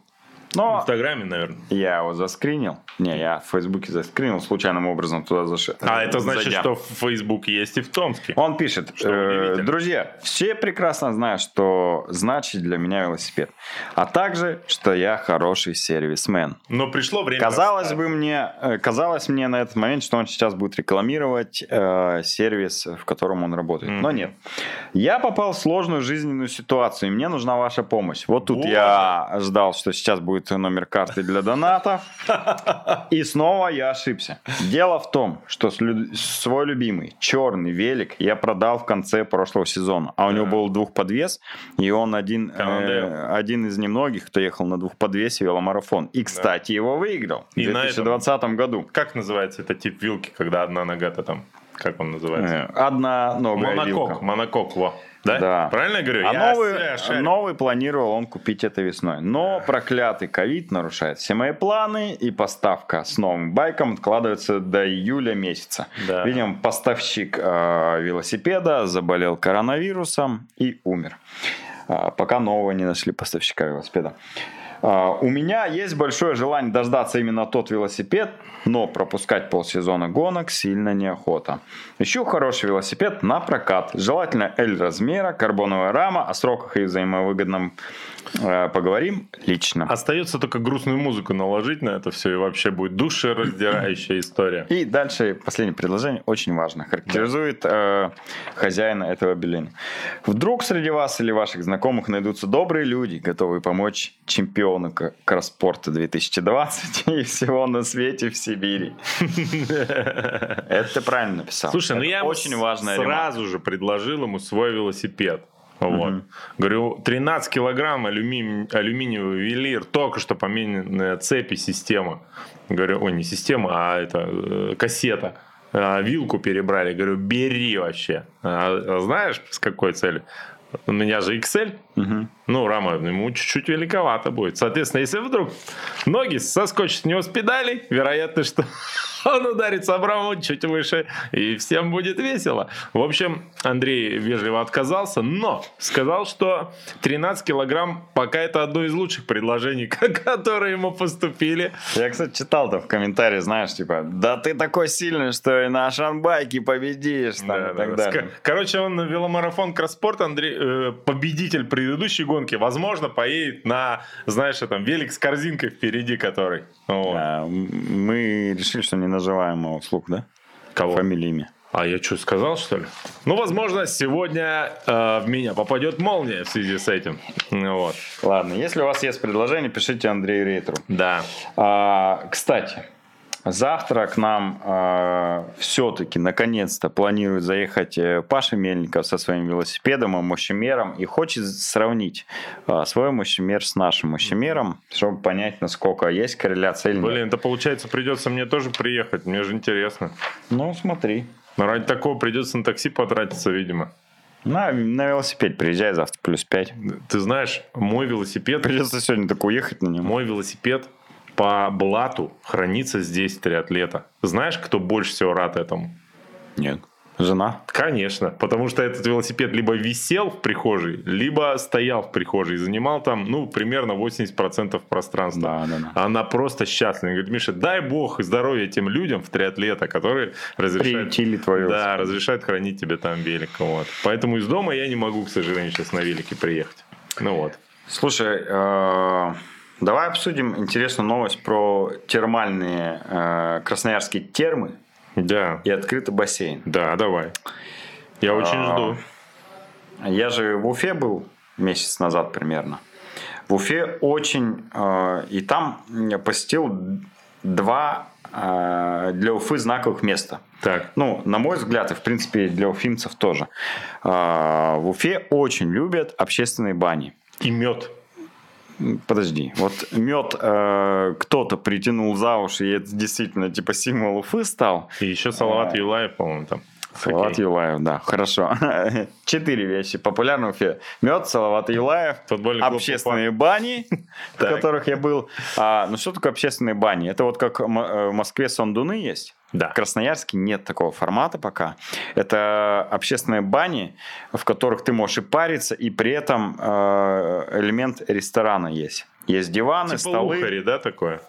Но в Инстаграме, наверное. Я его заскринил. Не, я в Фейсбуке заскринил, случайным образом туда зашел. А это значит, что Фейсбук есть и в Томске. Он пишет: друзья, все прекрасно знают, что значит для меня велосипед, а также, что я хороший сервисмен. Но пришло время. Казалось мне на этот момент, что он сейчас будет рекламировать сервис, в котором он работает. Но нет. Я попал в сложную жизненную ситуацию, и мне нужна ваша помощь. Вот тут я ждал, что сейчас будет номер карты для донатов. И снова я ошибся. Дело в том, что свой любимый черный велик я продал в конце прошлого сезона. А у него был двухподвес, и он один из немногих, кто ехал на двухподвесе веломарафон. И, кстати, его выиграл в 2020 году. Как называется этот тип вилки, когда одна нога-то там? Как он называется? Одноногая вилка. Монокок, во. Да? Правильно я говорю? Новый планировал он купить это весной. Но проклятый ковид нарушает все мои планы, и поставка с новым байком откладывается до июля месяца. Да. Видимо, поставщик велосипеда заболел коронавирусом и умер. Пока нового не нашли поставщика велосипеда. У меня есть большое желание дождаться именно тот велосипед, но пропускать полсезона гонок сильно неохота. Ищу хороший велосипед на прокат, желательно L размера, карбоновая рама, о сроках и взаимовыгодном поговорим лично. Остается только грустную музыку наложить на это все, и вообще будет душераздирающая история. И дальше последнее предложение, очень важно, характеризует хозяина этого билета. Вдруг среди вас или ваших знакомых найдутся добрые люди, готовые помочь чемпиону кросспорта 2020 и всего на свете в Сибири. Это ты правильно написал. Слушай, ну я сразу же предложил ему свой велосипед. Вот. Mm-hmm. Говорю, 13 килограмм алюминиевый велир, только что помененная цепи система. Говорю, ой, не система, а это кассета. Вилку перебрали. Говорю, бери вообще. А знаешь, с какой целью? У меня же XL, угу. Ну, рама ему чуть-чуть великовато будет. Соответственно, если вдруг ноги соскочат с него с педалей, вероятно, что он ударится об раму чуть выше, и всем будет весело. В общем, Андрей вежливо отказался, но сказал, что 13 килограмм пока это одно из лучших предложений, которые ему поступили. Я, кстати, читал там в комментарии, знаешь, типа, да ты такой сильный, что и на Ашанбайке победишь, там, да, и так далее. Короче, он веломарафон кросспорт, Андрей, победитель предыдущей гонки, возможно, поедет на, знаешь, там, велик с корзинкой впереди, который. Вот. А, мы решили, что не называем его вслух, да? Кого? Фамилиями. А я что, сказал, что ли? Ну, возможно, сегодня в меня попадет молния в связи с этим. Вот. Ладно, если у вас есть предложение, пишите Андрею Рейтеру. Да. Кстати, завтра к нам все-таки, наконец-то, планирует заехать Паша Мельников со своим велосипедом и мощемером. И хочет сравнить свой мощемер с нашим мощемером, чтобы понять, насколько есть корреляция или нет. Блин, это получается придется мне тоже приехать, мне же интересно. Ну, смотри. Но ради такого придется на такси потратиться, видимо. На велосипед приезжай завтра, +5. Ты знаешь, мой велосипед... Придется сегодня так уехать на нем. Мой велосипед... По блату хранится здесь триатлета. Знаешь, кто больше всего рад этому? Нет. Жена? Конечно. Потому что этот велосипед либо висел в прихожей, либо стоял в прихожей. Занимал там, ну, примерно 80% пространства. Да. Она просто счастлива. Говорит, Миша, дай бог здоровья тем людям в триатлета, которые разрешают хранить тебе там велик. Вот. Поэтому из дома я не могу, к сожалению, сейчас на велике приехать. Ну вот. Слушай, давай обсудим интересную новость про термальные красноярские термы, да. И открытый бассейн. Да, давай. Я очень жду. Я же в Уфе был месяц назад примерно. В Уфе очень... и там я посетил два для Уфы знаковых места. Так. Ну, на мой взгляд, и в принципе для уфимцев тоже. В Уфе очень любят общественные бани. И мед. Подожди, вот мед кто-то притянул за уши, и это действительно типа символ Уфы стал. И еще Салават Юлаев, по-моему, там. Салават Юлаев, да, хорошо. 4 вещи популярны в Уфе. Мед, Салават Юлаев, общественные бани, в которых я был. Ну что такое общественные бани? Это вот как в Москве сандуны есть. Да. В Красноярске нет такого формата пока. Это общественные бани, в которых ты можешь и париться, и при этом элемент ресторана есть. Есть диваны, типа столы. Лухари, да, такое?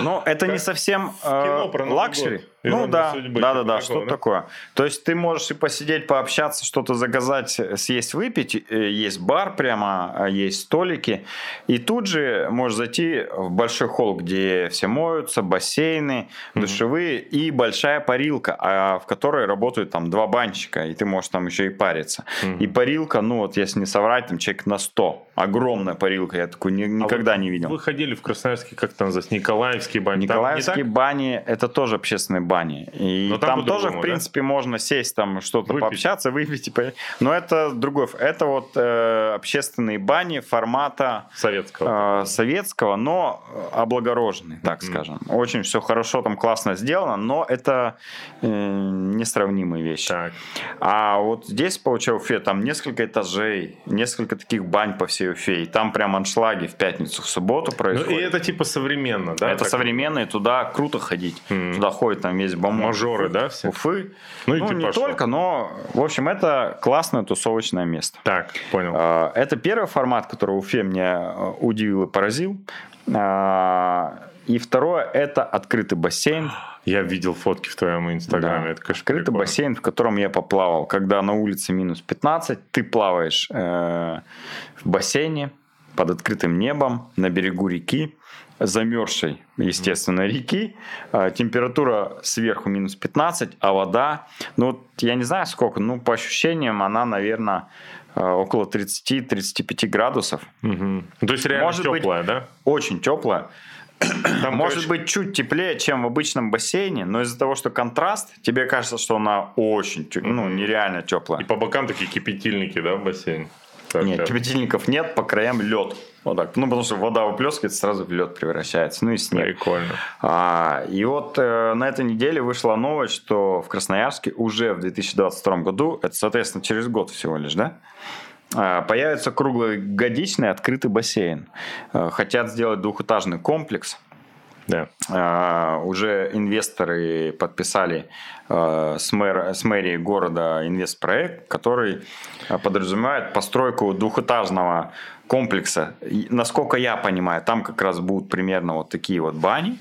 Но это как не совсем лакшери. Ну да, судьбы, да, что-то такое. То есть ты можешь и посидеть, пообщаться, что-то заказать, съесть, выпить. Есть бар прямо, есть столики. И тут же можешь зайти в большой холл, где все моются, бассейны, душевые и большая парилка, в которой работают там 2 банщика, и ты можешь там еще и париться. И парилка, ну вот если не соврать, там человек на 100. Огромная парилка, я такую никогда не видел. Вы ходили в Красноярске, как там называется, Николаевские бани? Николаевские бани, это тоже общественные бани. И но там тоже, в принципе, да? Можно сесть, там что-то выпить, пообщаться, выпить. Но это другой. Это вот общественные бани формата советского, но облагороженный, так скажем. Очень все хорошо, там классно сделано, но это несравнимые вещи. Так. А вот здесь, получается, в Уфе там несколько этажей, несколько таких бань по всей Уфе. И там прям аншлаги в пятницу, в субботу происходят. Ну, и это типа современно. да? Это современные, туда круто ходить. Туда ходят, там есть бомбы. Мажоры, да, все? Уфы. Ну не пошел. Только, но, в общем, это классное тусовочное место. Так, понял. Это первый формат, который в Уфе меня удивил и поразил. И второе, это открытый бассейн. Я видел фотки в твоем инстаграме. Да. Это, конечно, открытый прикольно. Бассейн, в котором я поплавал. Когда на улице минус 15, ты плаваешь в бассейне под открытым небом на берегу реки, замерзшей, естественно, реки. Температура сверху минус 15, а вода, ну, я не знаю сколько, ну, по ощущениям, она, наверное, около 30-35 градусов. Угу. То есть реально теплая, да? Очень теплая. Там, может быть, чуть теплее, чем в обычном бассейне, но из-за того, что контраст, тебе кажется, что она очень, ну, нереально теплая. И по бокам такие кипятильники, да, в бассейне? Так, нет, кипятильников нет, по краям лед. Вот так. Ну, потому что вода выплескивается, сразу в лед превращается. Ну и снег. Прикольно. И вот на этой неделе вышла новость, что в Красноярске уже в 2022 году, это, соответственно, через год всего лишь, да, появится круглогодичный открытый бассейн. Хотят сделать двухэтажный комплекс. Да. Уже инвесторы подписали с мэрией города инвестпроект, который подразумевает постройку двухэтажного комплекса. И, насколько я понимаю, там как раз будут примерно вот такие вот бани.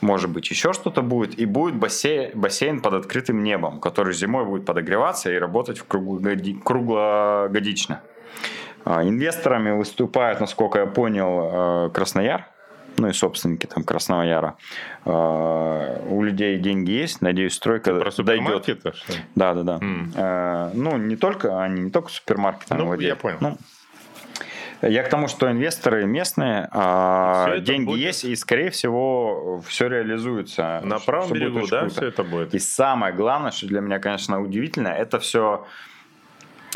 Может быть, еще что-то будет. И будет бассейн под открытым небом, который зимой будет подогреваться и работать круглогодично. Инвесторами выступают, насколько я понял, Краснояр. Ну и собственники там Красного Яра. У людей деньги есть. Надеюсь, стройка дойдет. Это, что ли? Да. Ну, не только они, не только супермаркетами владеют. Я понял. Я к тому, что инвесторы местные, деньги будет... есть, и, скорее всего, все реализуется. На правом берегу, да, круто. Все это будет. И самое главное, что для меня, конечно, удивительно, это все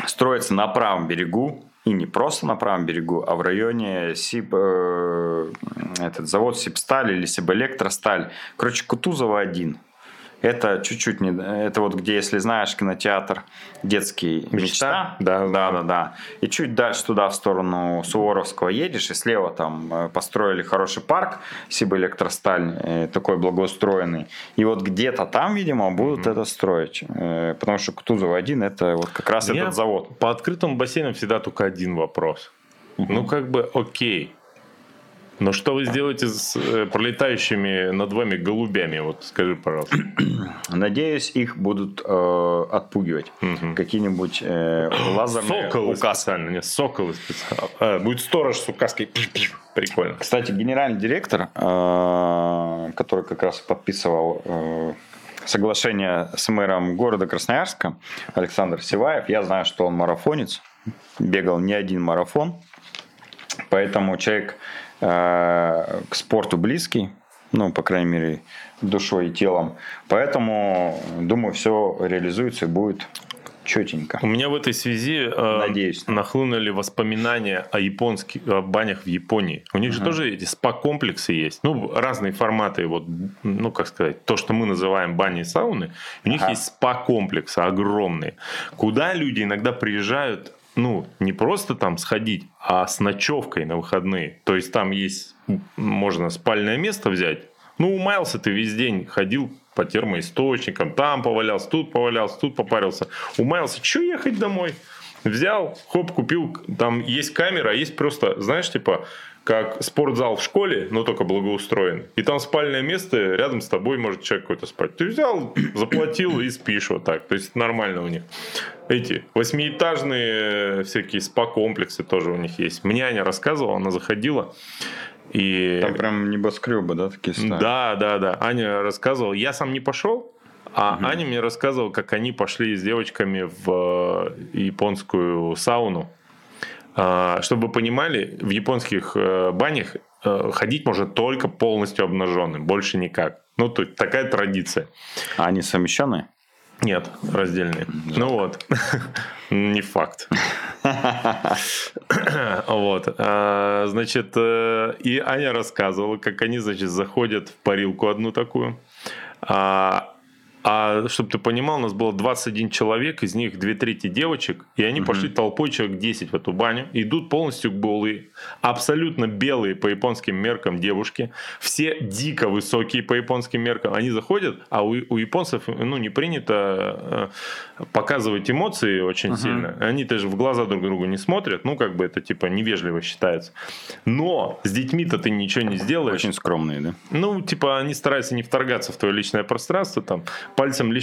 строится на правом берегу, и не просто на правом берегу, а в районе завод Сибсталь или Сибэлектросталь. Короче, Кутузово-1. Это чуть-чуть не... Это вот где, если знаешь, кинотеатр детский «Мечта». Да. И чуть дальше туда, в сторону Суворовского едешь, и слева там построили хороший парк Сибэлектросталь, такой благоустроенный. И вот где-то там, видимо, будут это строить. Потому что Кутузово-1 – это вот как раз этот завод. По открытым бассейнам всегда только один вопрос. Ну, как бы окей. Но что вы сделаете с пролетающими над вами голубями? Вот скажи, пожалуйста. Надеюсь, их будут отпугивать. Какие-нибудь лазерные указки. Соколы специально. Будет сторож с указкой. Прикольно. Кстати, генеральный директор, который как раз подписывал... соглашение с мэром города Красноярска, Александр Севаев. Я знаю, что он марафонец. Бегал не один марафон. Поэтому человек... к спорту близкий, ну, по крайней мере, душой и телом. Поэтому, думаю, все реализуется и будет четенько. У меня в этой связи нахлынули воспоминания о банях в Японии. У них же тоже эти спа-комплексы есть. Ну, разные форматы, вот, ну, как сказать, то, что мы называем бани и сауны. У них есть спа-комплексы огромные, куда люди иногда приезжают, ну, не просто там сходить, а с ночевкой на выходные. То есть там есть, можно спальное место взять. Ну, умаялся ты весь день, ходил по термоисточникам, там повалялся, тут попарился. Умаялся, чё ехать домой? Взял, хоп, купил, там есть камера, а есть просто, знаешь, типа, как спортзал в школе, но только благоустроен. И там спальное место, рядом с тобой может человек какой-то спать. Ты взял, заплатил и спишь вот так. То есть нормально у них. Эти восьмиэтажные всякие спа-комплексы тоже у них есть. Мне Аня рассказывала, она заходила. И... Там прям небоскребы, да, такие ставят? Да. Аня рассказывала, я сам не пошел. А Аня мне рассказывала, как они пошли с девочками в японскую сауну. Чтобы вы понимали, в японских банях ходить можно только полностью обнаженным, больше никак. Ну, то есть такая традиция. А они совмещенные? Нет, раздельные. Ну вот, не факт. Вот, значит, и Аня рассказывала, как они, значит, заходят в парилку одну такую. А чтобы ты понимал, у нас было 21 человек, из них 2/3 девочек, и они пошли толпой человек 10 в эту баню, идут полностью голые, абсолютно белые по японским меркам девушки, все дико высокие по японским меркам, они заходят, а у японцев не принято показывать эмоции очень сильно, они-то же в глаза друг другу не смотрят, это типа невежливо считается, но с детьми-то ты ничего не сделаешь. Очень скромные, да? Они стараются не вторгаться в твое личное пространство, Пальцем на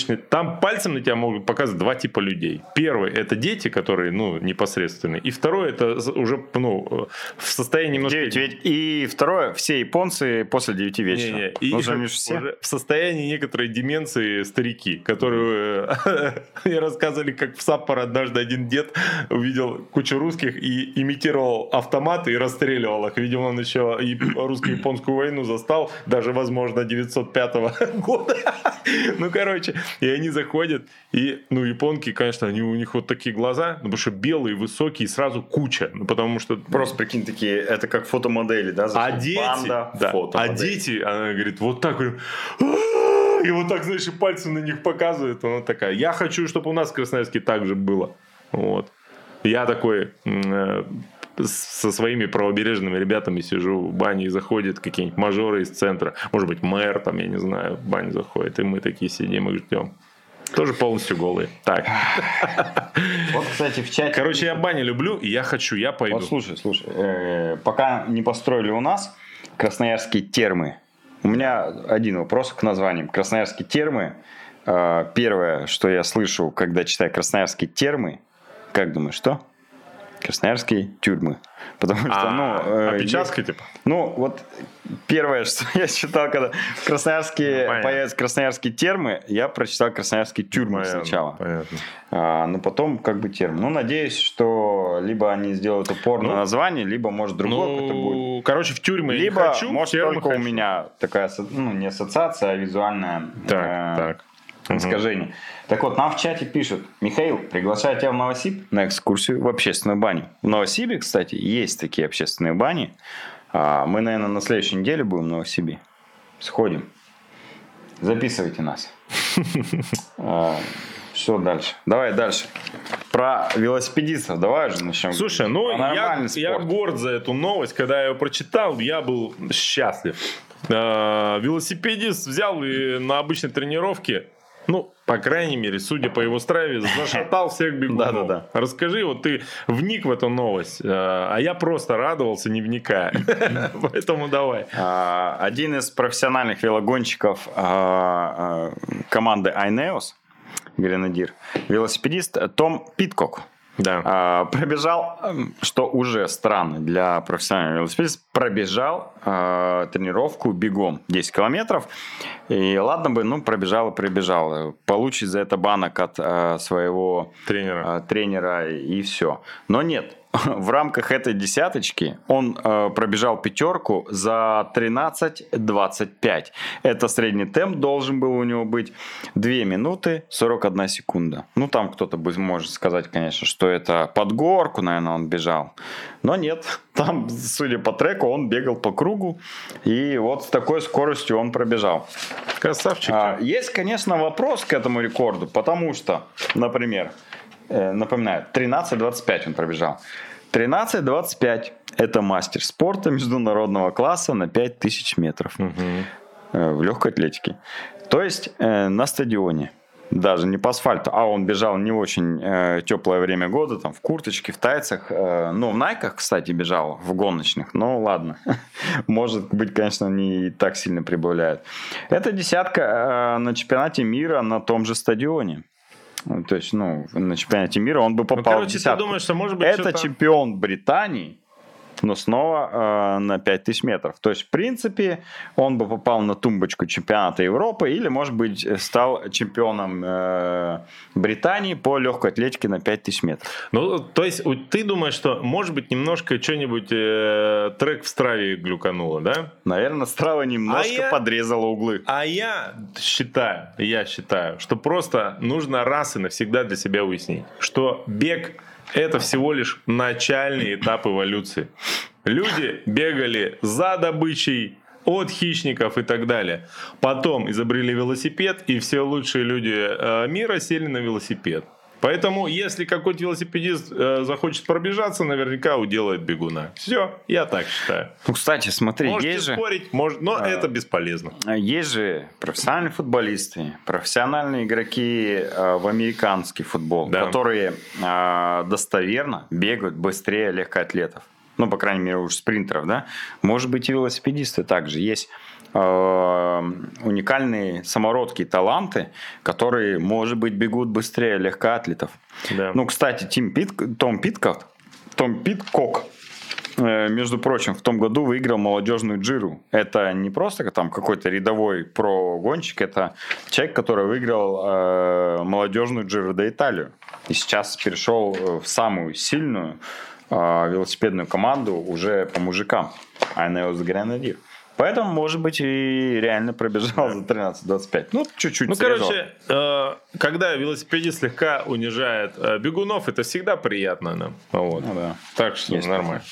тебя могут показывать два типа людей. Первый — это дети, которые, непосредственные. И второй — это уже, в состоянии... И второе — все японцы после 9 вечера. В состоянии некоторой деменции старики, которые... Мне рассказывали, как в Саппоро однажды один дед увидел кучу русских и имитировал автоматы и расстреливал их. Видимо, он еще и русско-японскую войну застал, даже, возможно, 1905 года. И они заходят, и, японки, конечно, у них вот такие глаза, потому что белые, высокие, сразу куча, потому что... Просто, прикинь, такие, это как фотомодели, да? А дети, она говорит, вот так, и вот так, и пальцем на них показывает, она такая, я хочу, чтобы у нас в Красноярске так же было, вот. Я такой... со своими правобережными ребятами сижу в бане, и заходят какие-нибудь мажоры из центра, может быть, мэр там, я не знаю, в бане заходит, и мы такие сидим и ждем. Тоже полностью голые. Так. Вот, кстати, в чате... Короче, я бани люблю, и я хочу, я пойду. Вот, слушай, пока не построили у нас Красноярские термы, у меня один вопрос к названиям. Красноярские термы, первое, что я слышу, когда читаю Красноярские термы, как думаешь, что? Красноярские тюрьмы. Потому что, опечатки, типа? Вот первое, что я читал, когда в Красноярске появятся красноярские термы, я прочитал красноярские тюрьмы сначала. Понятно. Но потом термы. Надеюсь, что либо они сделают упор на название, либо, может, другое какое-то будет. Короче, в тюрьмы я не хочу. Либо, может, только у меня такая, не ассоциация, а визуальная... Так. Искажение. Так вот, нам в чате пишут: Михаил, приглашаю тебя в Новосиб на экскурсию в общественную баню. В Новосибе, кстати, есть такие общественные бани. Мы, наверное, на следующей неделе будем в Новосибе. Сходим. Записывайте нас. Что дальше? Давай дальше. Про велосипедистов давай уже начнем. Слушай, я горд за эту новость. Когда я ее прочитал, я был счастлив. Велосипедист взял и на обычной тренировке... по крайней мере, судя по его страве, зашатал всех бегунов. Да. Расскажи, ты вник в эту новость, а я просто радовался, не вникая. Поэтому давай. Один из профессиональных велогонщиков команды Ineos Grenadiers, велосипедист Том Пидкок, пробежал, что уже странно для профессионального велосипедиста, пробежал тренировку бегом 10 километров. И ладно бы, пробежал. Получит за это банок от своего тренера и все. Но нет, в рамках этой десяточки он пробежал пятерку за 13:25. Это средний темп должен был у него быть 2 минуты 41 секунда. Там кто-то может сказать, конечно, что это под горку, наверное, он бежал. Но нет, там, судя по треку, он бегал по кругу, и вот с такой скоростью он пробежал. Красавчик. Есть, конечно, вопрос к этому рекорду, потому что, например, напоминаю, 13:25 он пробежал. 13:25 это мастер спорта международного класса на 5000 метров в легкой атлетике. То есть на стадионе. Даже не по асфальту, а он бежал не в очень теплое время года, в курточке, в тайцах, в найках, кстати, бежал, в гоночных, но ладно, может быть, конечно, они и так сильно прибавляют. Это десятка на чемпионате мира на том же стадионе. То есть, на чемпионате мира он бы попал в десятку. Ты думаешь, что, может быть, это чемпион Британии, но снова на 5000 метров. То есть, в принципе, он бы попал на тумбочку чемпионата Европы или, может быть, стал чемпионом Британии по легкой атлетике на 5000 метров. То есть, ты думаешь, что, может быть, немножко что-нибудь трек в страве глюкануло, да? Наверное, страва немножко подрезала углы. А я считаю, что просто нужно раз и навсегда для себя уяснить, что бег... Это всего лишь начальный этап эволюции. Люди бегали за добычей, от хищников и так далее. Потом изобрели велосипед, и все лучшие люди мира сели на велосипед. Поэтому, если какой-то велосипедист захочет пробежаться, наверняка уделает бегуна. Все, я так считаю. Ну, кстати, смотри, можете есть спорить, но это бесполезно. Есть же профессиональные футболисты, профессиональные игроки в американский футбол, да, которые достоверно бегают быстрее легкоатлетов. Ну, по крайней мере, уж спринтеров, да? Может быть, и велосипедисты также есть. Уникальные самородки, таланты, которые, может быть, бегут быстрее легкоатлетов. Да. Ну, кстати, Том Пидкок, между прочим, в том году выиграл молодежную джиру. Это не просто там какой-то рядовой прогонщик, это человек, который выиграл молодежную джиру до Италию. И сейчас перешел в самую сильную велосипедную команду уже по мужикам. Ineos Grenadiers. Поэтому, может быть, и реально пробежал за 13-25. Ну, чуть-чуть. Ну, срежал. Короче, когда велосипедист слегка унижает бегунов, это всегда приятно нам. Вот. Ну, да. Так что есть нормально.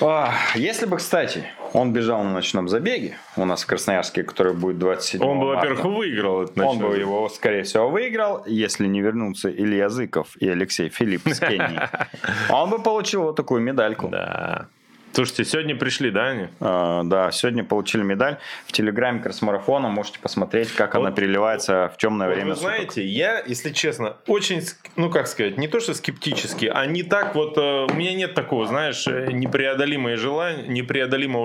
Да. Если бы, кстати, он бежал на ночном забеге у нас в Красноярске, который будет 27 марта. Он бы, во-первых, выиграл этот ночной забег. Он бы его, скорее всего, выиграл, если не вернутся Илья Зыков и Алексей Филипп с Кении. Он бы получил вот такую медальку. Да. Слушайте, сегодня пришли, да, они? Да, сегодня получили медаль. В телеграме Кроссмарафона можете посмотреть, как вот, она переливается в темное вот время суток. Вы знаете, я, если честно, очень, не то что скептически, а не так вот, у меня нет такого, знаешь, непреодолимого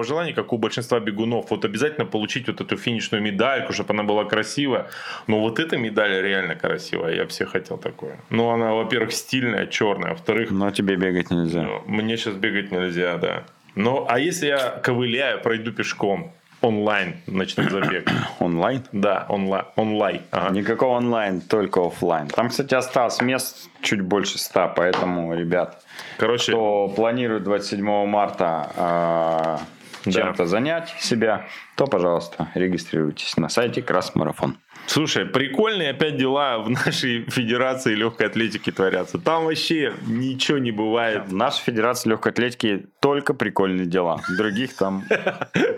желания, как у большинства бегунов, вот обязательно получить вот эту финишную медальку, чтобы она была красивая. Но вот эта медаль реально красивая, я все хотел такое. Ну, она, во-первых, стильная, черная, во-вторых... Но тебе бегать нельзя. Мне сейчас бегать нельзя, да. Ну, а если я ковыляю, пройду пешком онлайн ночной забег? Онлайн? Да, онлайн. Ага. Никакого онлайн, только офлайн. Там, кстати, осталось мест чуть больше 100, поэтому, ребят, кто планирует 27 марта чем-то занять себя, то, пожалуйста, регистрируйтесь на сайте Красмарафон. Слушай, прикольные опять дела в нашей федерации легкой атлетики творятся. Там вообще ничего не бывает. В нашей федерации легкой атлетики только прикольные дела. Других там,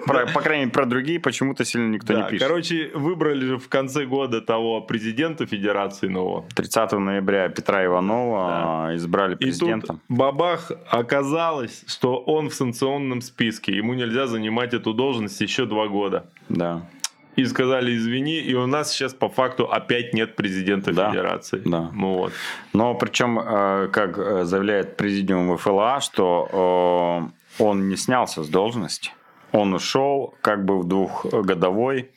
по крайней мере, про другие почему-то сильно никто не пишет. Короче, выбрали же в конце года того президента федерации нового. 30 ноября Петра Иванова избрали президентом. И тут бабах, оказалось, что он в санкционном списке. Ему нельзя занимать эту должность еще 2 года. Да. И сказали, извини, и у нас сейчас по факту опять нет президента федерации. Да. Ну, вот. Но причем, как заявляет президиум ФЛА, что он не снялся с должности, он ушел как бы в 2-годовой.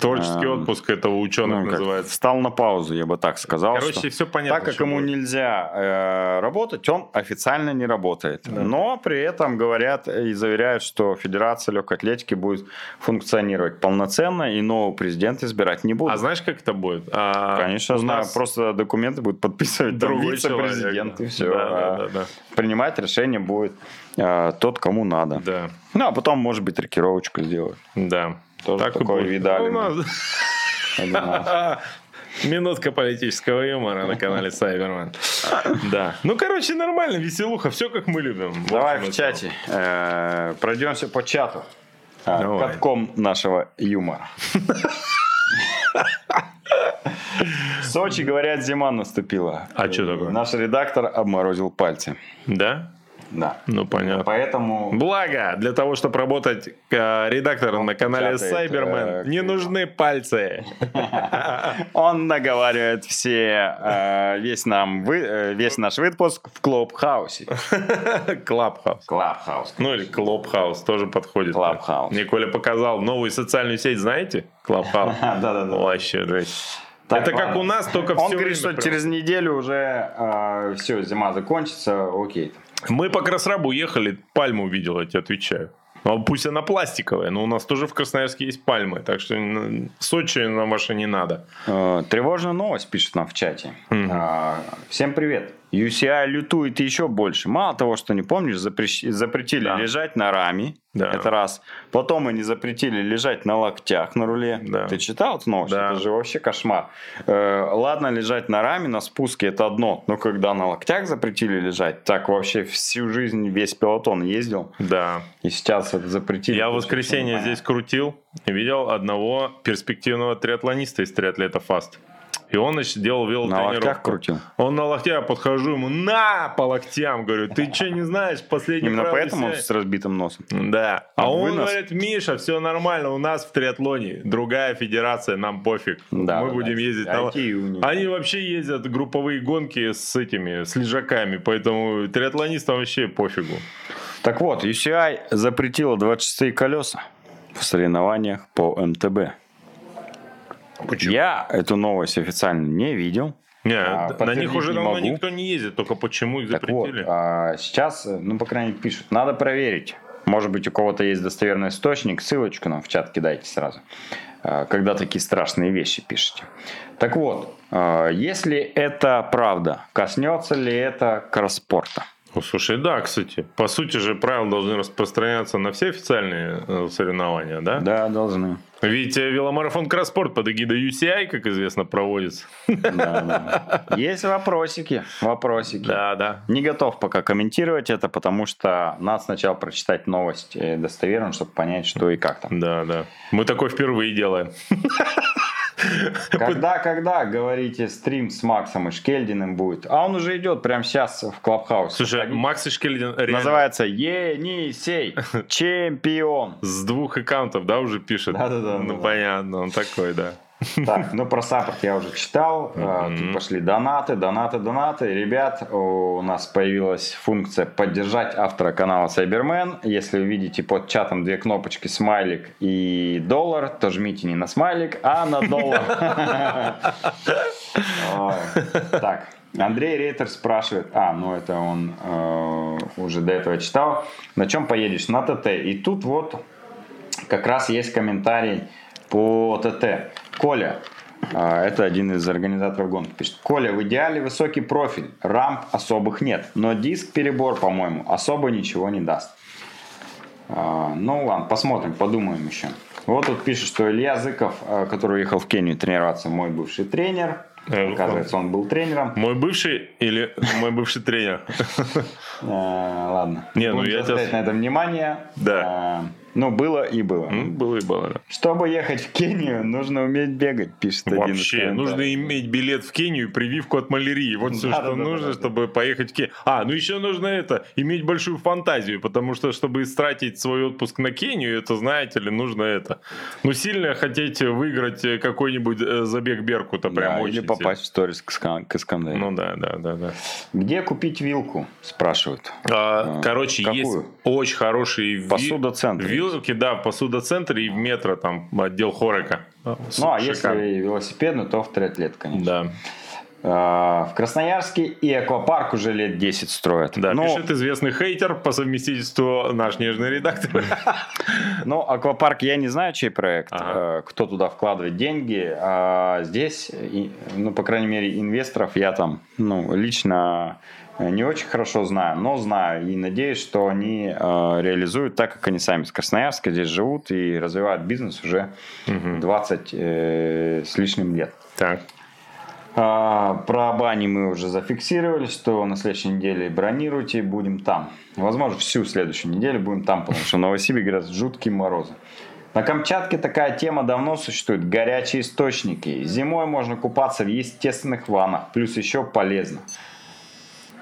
Творческий отпуск этого ученого называется. Встал на паузу, я бы так сказал. Короче, все понятно. Так как ему нельзя работать, он официально не работает. Да. Но при этом говорят и заверяют, что Федерация легкой атлетики будет функционировать полноценно, и нового президента избирать не будут. А знаешь, как это будет? Конечно, знаю. Просто документы будут подписывать другой вице-президент, и все. Да. Принимать решение будет тот, кому надо. Да. Ну, а потом, может быть, рокировочку сделают. Да. Тоже так такой видали. Минутка политического юмора на канале Сайберман. Да. Ну, короче, нормально, веселуха, все как мы любим. Давай в чате пройдемся по чату катком нашего юмора. В Сочи, говорят, зима наступила. А что такое? Наш редактор обморозил пальцы. Да? Да. Ну, понятно. Поэтому... Благо, для того, чтобы работать редактором на канале Сайбермен, не нужны пальцы. Он наговаривает весь наш выпуск в Клабхаусе. Клабхаус. Ну, или Клабхаус тоже подходит. Клабхаус. Николя показал новую социальную сеть, знаете? Клабхаус. Да. Вообще, жесть. Так, это ладно. Как у нас, только все. Он говорит, что через неделю уже все, зима закончится, окей. Мы по Красрабу ехали, пальму увидел, я тебе отвечаю. Ну, пусть она пластиковая, но у нас тоже в Красноярске есть пальмы, так что Сочи нам ваше не надо. Тревожная новость пишет нам в чате. Всем привет. UCI лютует еще больше. Мало того, что не помнишь, запретили лежать на раме. Да. Это раз. Потом они запретили лежать на локтях, на руле. Да. Ты читал эту новость? Да. Это же вообще кошмар. Ладно, лежать на раме, на спуске, это одно. Но когда на локтях запретили лежать, так вообще всю жизнь весь пелотон ездил. Да. И сейчас это запретили. Я в воскресенье здесь крутил и видел одного перспективного триатлониста из триатлета «Фаст». И он, значит, делал велотренировку. На локтях крутил. Он на локтях, я подхожу ему, по локтям, говорю, ты что не знаешь, последний правый. Именно поэтому он с разбитым носом. Да. А он говорит, Миша, все нормально, у нас в триатлоне другая федерация, нам пофиг. Да, мы будем ездить на локтях. Они вообще ездят групповые гонки с лежаками, поэтому триатлонистам вообще пофигу. Так вот, UCI запретила 26-е колеса в соревнованиях по МТБ. Почему? Я эту новость официально не видел. На них уже давно никто не ездит, только почему их запретили? Вот, сейчас, по крайней мере, пишут, надо проверить. Может быть, у кого-то есть достоверный источник, ссылочку нам в чат кидайте сразу, когда такие страшные вещи пишете. Так вот, если это правда, коснется ли это кросспорта? Ну, слушай, да, кстати. По сути же правила должны распространяться на все официальные соревнования, да? Да, должны. Ведь веломарафон «Кросспорт» под эгидой UCI, как известно, проводится. Да. Есть вопросики. Да. Не готов пока комментировать это, потому что надо сначала прочитать новость достоверно, чтобы понять, что и как там. Да. Мы такое впервые делаем. Когда, говорите, стрим с Максом Ишкельдиным будет? А он уже идет прямо сейчас в Клабхаусе. Слушай, Макс Ишкельдин реально... Называется Енисей, чемпион. С двух аккаунтов, да, уже пишет? Да. Понятно, он такой, да. Так, про саппорт я уже читал. Тут пошли донаты. Ребят, у нас появилась функция поддержать автора канала Сайбермен. Если вы видите под чатом две кнопочки смайлик и доллар, то жмите не на смайлик, а на доллар. Так, Андрей Рейтер спрашивает, это он уже до этого читал. На чем поедешь? На ТТ. И тут вот как раз есть комментарий по ТТ. Коля, это один из организаторов гонки, пишет. Коля, в идеале высокий профиль, рамп особых нет, но диск-перебор, по-моему, особо ничего не даст. Ладно, посмотрим, подумаем еще. Вот тут пишет, что Илья Зыков, который уехал в Кению тренироваться, мой бывший тренер. Оказывается, он был тренером. Мой бывший или мой бывший тренер? Ладно. Не, я обращать на это внимание. Да. Было и было. Да. Чтобы ехать в Кению, нужно уметь бегать, пишет один. Вообще, нужно иметь билет в Кению и прививку от малярии. Вот все, что нужно, чтобы поехать в Кению. Еще нужно иметь большую фантазию, потому что, чтобы истратить свой отпуск на Кению, это, знаете ли, нужно это. Сильно хотеть выиграть какой-нибудь забег Беркута прям очень. Или попасть в сторис к Искандеру. Да. Где купить вилку, спрашивают. Есть очень хорошие вилки, в посудоцентре и в метро, там, отдел Хорека. Шикарно. А если велосипедный, то в триатлет, конечно. Да. В Красноярске и аквапарк уже лет 10 строят. Да, пишет известный хейтер, по совместительству наш нежный редактор. Аквапарк, я не знаю, чей проект, кто туда вкладывает деньги. А здесь, по крайней мере, инвесторов я там лично не очень хорошо знаю, но знаю и надеюсь, что они реализуют так, как они сами с Красноярска здесь живут и развивают бизнес уже 20 с лишним лет. Так. Про бани мы уже зафиксировали, что на следующей неделе бронируйте, будем там. Возможно, всю следующую неделю будем там, потому что в Новосибирске жуткие морозы. На Камчатке такая тема давно существует. Горячие источники. Зимой можно купаться в естественных ваннах, плюс еще полезно.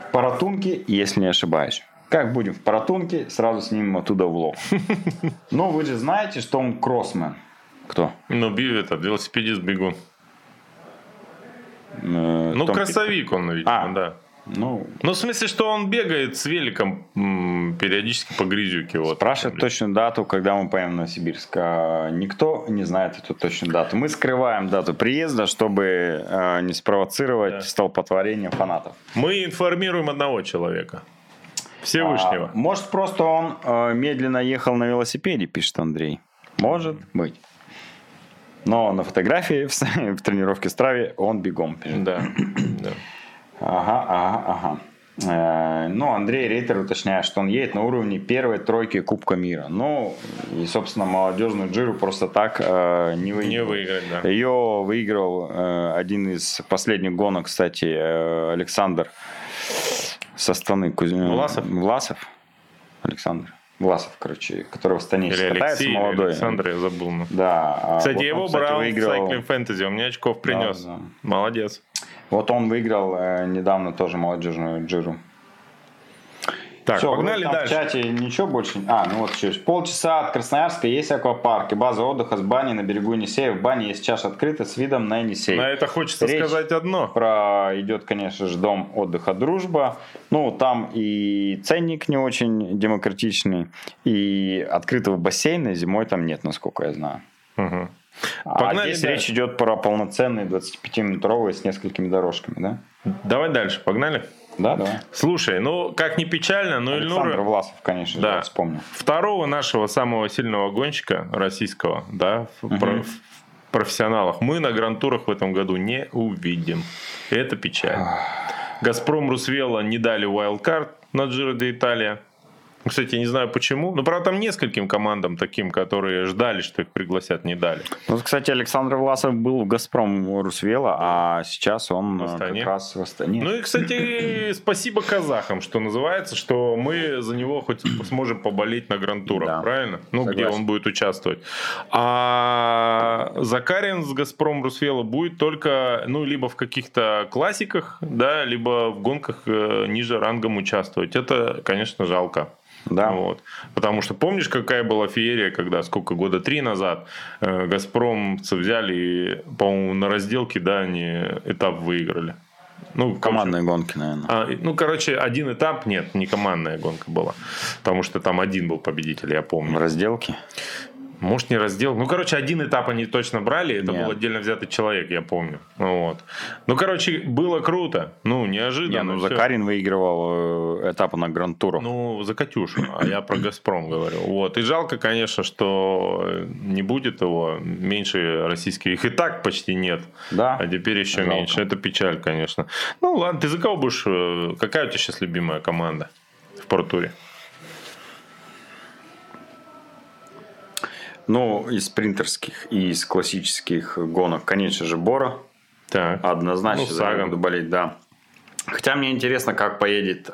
В Паратунке, если не ошибаюсь. Как будем в Паратунке, сразу снимем оттуда влог. Но вы же знаете, что он кроссмен. Кто? Велосипедист-бегун. Кроссовик он, видимо, да. В смысле, что он бегает с великом периодически по грязюке. Спрашивают точную дату, когда мы поедем в Новосибирск. Никто не знает эту точную дату. Мы скрываем дату приезда, чтобы не спровоцировать столпотворение фанатов. Мы информируем одного человека. Всевышнего. Может, просто он медленно ехал на велосипеде, пишет Андрей. Может быть. Но на фотографии в тренировке с Трави он бегом. Да. Ага. Ну, Андрей Рейтер уточняет, что он едет на уровне первой тройки Кубка мира. Ну, и, собственно, молодежную джиру просто так не выиграл. Не выиграть, да. Ее выиграл один из последних гонок, кстати, Александр со Астаны. Власов. Александр. Власов, короче, которого в Астане катается, молодой. Александр, я забыл. Да. Кстати, вот я его брал выиграл... в Cycling Fantasy, он мне очков принес. Да. Молодец. Вот он выиграл недавно тоже молодежную джиру. Так, все, погнали дальше. В чате ничего больше. Ну вот через полчаса от Красноярска есть аквапарк и база отдыха с баней на берегу Енисея. В бане есть чаша открыта с видом на Енисей. На это хочется сказать одно. Идет, конечно же, дом отдыха «Дружба». Ну, там и ценник не очень демократичный, и открытого бассейна зимой там нет, насколько я знаю. Угу. Погнали, здесь речь идет про полноценные 25-минутровые с несколькими дорожками, да? Давай дальше, погнали. Да, давай. Слушай, ну как ни печально, но Александр Власов, конечно, да, вспомнил. Второго нашего самого сильного гонщика российского, да, в профессионалах, мы на гран-турах в этом году не увидим. Это печально. Газпром Русвелла не дали wildcard на Giro d'Italia. Кстати, я не знаю почему. Но, правда, там нескольким командам таким, которые ждали, что их пригласят, не дали. Вот, кстати, Александр Власов был в «Газпром» Русвелла, а сейчас он как раз в Астане. Ну и, кстати, спасибо казахам, что называется, что мы за него хоть сможем поболеть на гран-турах, да, правильно? Ну, согласен, где он будет участвовать. А Закарин с «Газпром» Русвелла будет только, ну, либо в каких-то классиках, да, либо в гонках ниже рангом участвовать. Это, конечно, жалко. Да. Вот. Потому что помнишь, какая была феерия, когда года 3 назад «Газпромцы» взяли и, по-моему, на разделке, да, они этап выиграли. Ну, командные гонки, наверное. Один этап, нет, не командная гонка была. Потому что там один был победитель, я помню. В разделке? Может, не раздел. Один этап они точно брали. Это был отдельно взятый человек, я помню. Вот. Было круто. Неожиданно. Закарин выигрывал этапы на гран-турах. За Катюшу. А я про «Газпром» говорю. Вот. И жалко, конечно, что не будет его. Меньше российских. Их и так почти нет. Да. А теперь еще жалко. Меньше. Это печаль, конечно. Ну, ладно. Ты за кого будешь? Какая у тебя сейчас любимая команда в «Портуре»? Из спринтерских и из классических гонок, конечно же, Бора. Так. Однозначно за него буду болеть, да. Хотя мне интересно, как поедет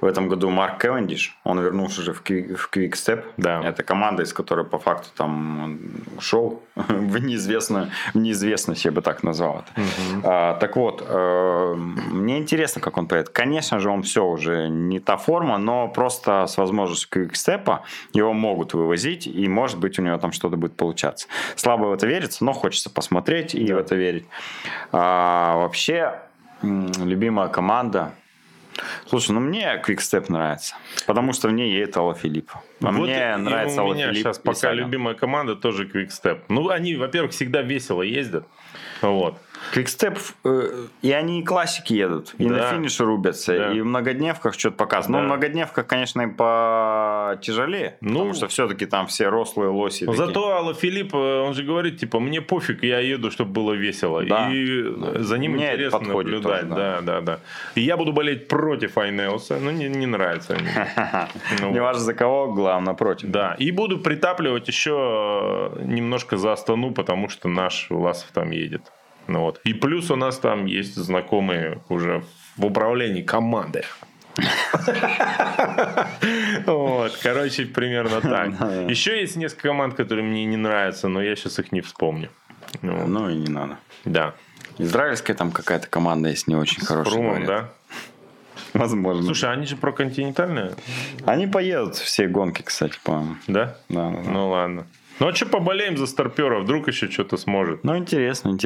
в этом году Марк Кевендиш. Он вернулся же в Quick Step. Да. Это команда, из которой по факту там ушел в неизвестность, я бы так назвал это. Так вот, мне интересно, как он поедет. Конечно же, он все уже не та форма, но просто с возможностью Quick Step его могут вывозить, и может быть у него там что-то будет получаться. Слабо в это верится, но хочется посмотреть и в это верить. Вообще, любимая команда. Слушай, мне Quickstep нравится, потому что в ней едет Алла Филипп. Мне нравится Алла Филипп. У меня сейчас пока любимая команда тоже Quickstep. Они, во-первых, всегда весело ездят. Вот. Quickstep, и они и классики едут, и на финише рубятся, и в многодневках что-то показывают. Да. Но в многодневках, конечно, и потяжелее, потому что все-таки там все рослые лоси. Зато Алла Филипп, он же говорит, мне пофиг, я еду, чтобы было весело. Да. И за ним мне интересно наблюдать. Тоже, да. И я буду болеть против Ineos, не нравится они. Не важно за кого, главное против. Да, и буду притапливать еще немножко за Астану, потому что наш Власов там едет. И плюс у нас там есть знакомые уже в управлении команды. Примерно так. Еще есть несколько команд, которые мне не нравятся, но я сейчас их не вспомню. И не надо. Да. Израильская там какая-то команда есть не очень хорошая. С Фрумом, да? Возможно. Слушай, они же проконтинентальные. Они поедут все гонки, кстати, по-моему. Да? Да. Ну ладно. Что поболеем за старпера, вдруг еще что-то сможет. Интересно,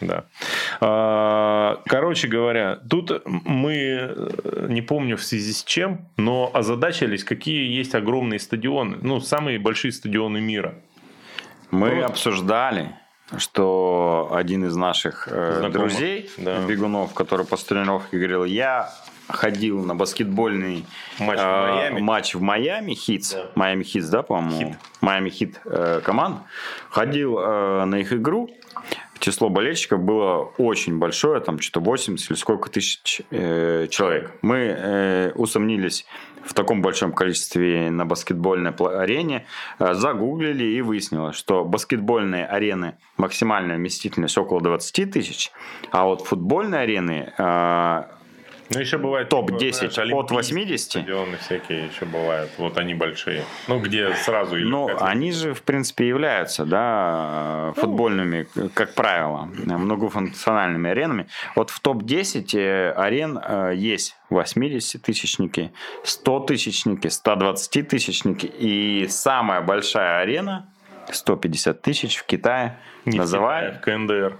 да. Короче говоря, тут мы, не помню в связи с чем, но озадачились, какие есть огромные стадионы, самые большие стадионы мира. Мы обсуждали, что один из наших друзей, бегунов, который по тренировке говорил, я ходил на баскетбольный матч в Майами Хитс. Да. Майами Хитс, да, по-моему? Майами Хит команд. Ходил на их игру. число болельщиков было очень большое, там что-то 80 или сколько тысяч человек. Мы усомнились в таком большом количестве на баскетбольной арене, загуглили и выяснилось, что баскетбольные арены максимальная вместительность около 20 тысяч, а вот футбольные арены... Ну, еще бывает топ-10 от 80. Стадионы всякие еще бывают. Вот они большие. Ну, где сразу... Ну, они же, в принципе, являются, да, футбольными, как правило, многофункциональными аренами. Вот в топ-10 арен есть 80-тысячники, 100-тысячники, 120-тысячники. И самая большая арена, 150 тысяч, в Китае. Не называют... в КНДР.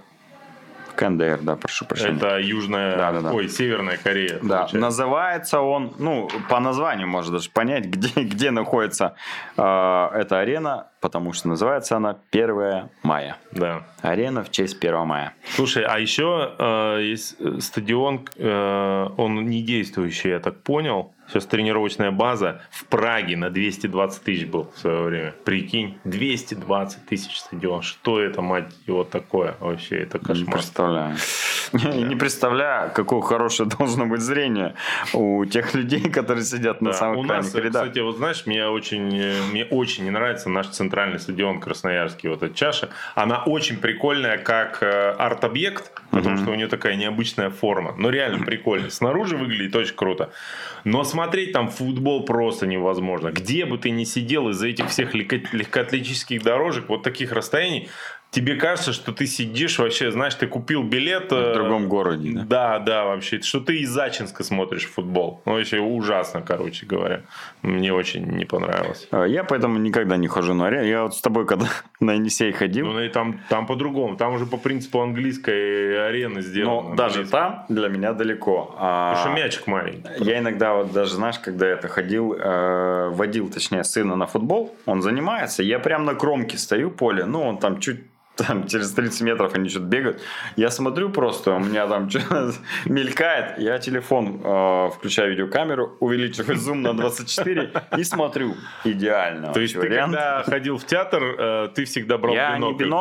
КНДР, да, прошу прощения. Это Южная, Северная Корея. Да, называется он, ну, по названию можно даже понять, где находится эта арена, потому что называется она 1 мая. Да. Арена в честь 1 мая. Слушай, а еще есть стадион, он не действующий, я так понял. Сейчас тренировочная база в Праге на 220 тысяч был в свое время. Прикинь, 220 тысяч стадион. Что это, мать его, такое? Вообще, это кошмар. Не представляю. Не представляю, какое хорошее должно быть зрение у тех людей, которые сидят на самых крайних рядах. Кстати, вот знаешь, мне очень не нравится наш центральный стадион красноярский, вот эта чаша. Она очень прикольная, как арт-объект, потому что у нее такая необычная форма. Но реально прикольно. Снаружи выглядит очень круто. Но смотреть там футбол просто невозможно. Где бы ты ни сидел, из-за этих всех легкоатлетических дорожек, вот таких расстояний, тебе кажется, что ты сидишь вообще, знаешь, ты купил билет... В другом городе, да? Да, да, вообще. Что ты из Ачинска смотришь футбол. Ну, вообще ужасно, короче говоря. Мне очень не понравилось. Я поэтому никогда не хожу на арену. Я вот с тобой когда на Енисей ходил... Ну, и там по-другому. Там уже по принципу английской арены сделано. Но даже там для меня далеко. Потому что мячик маленький. Я иногда вот даже, знаешь, когда это водил, сына на футбол, он занимается, я прям на кромке стою поля, ну, он там чуть... Там через 30 метров они что-то бегают. Я смотрю просто, у меня там что-то мелькает. Я телефон включаю видеокамеру, увеличиваю зум на 24 и смотрю. Идеально. То есть ты когда ходил в театр, ты всегда брал бинокль?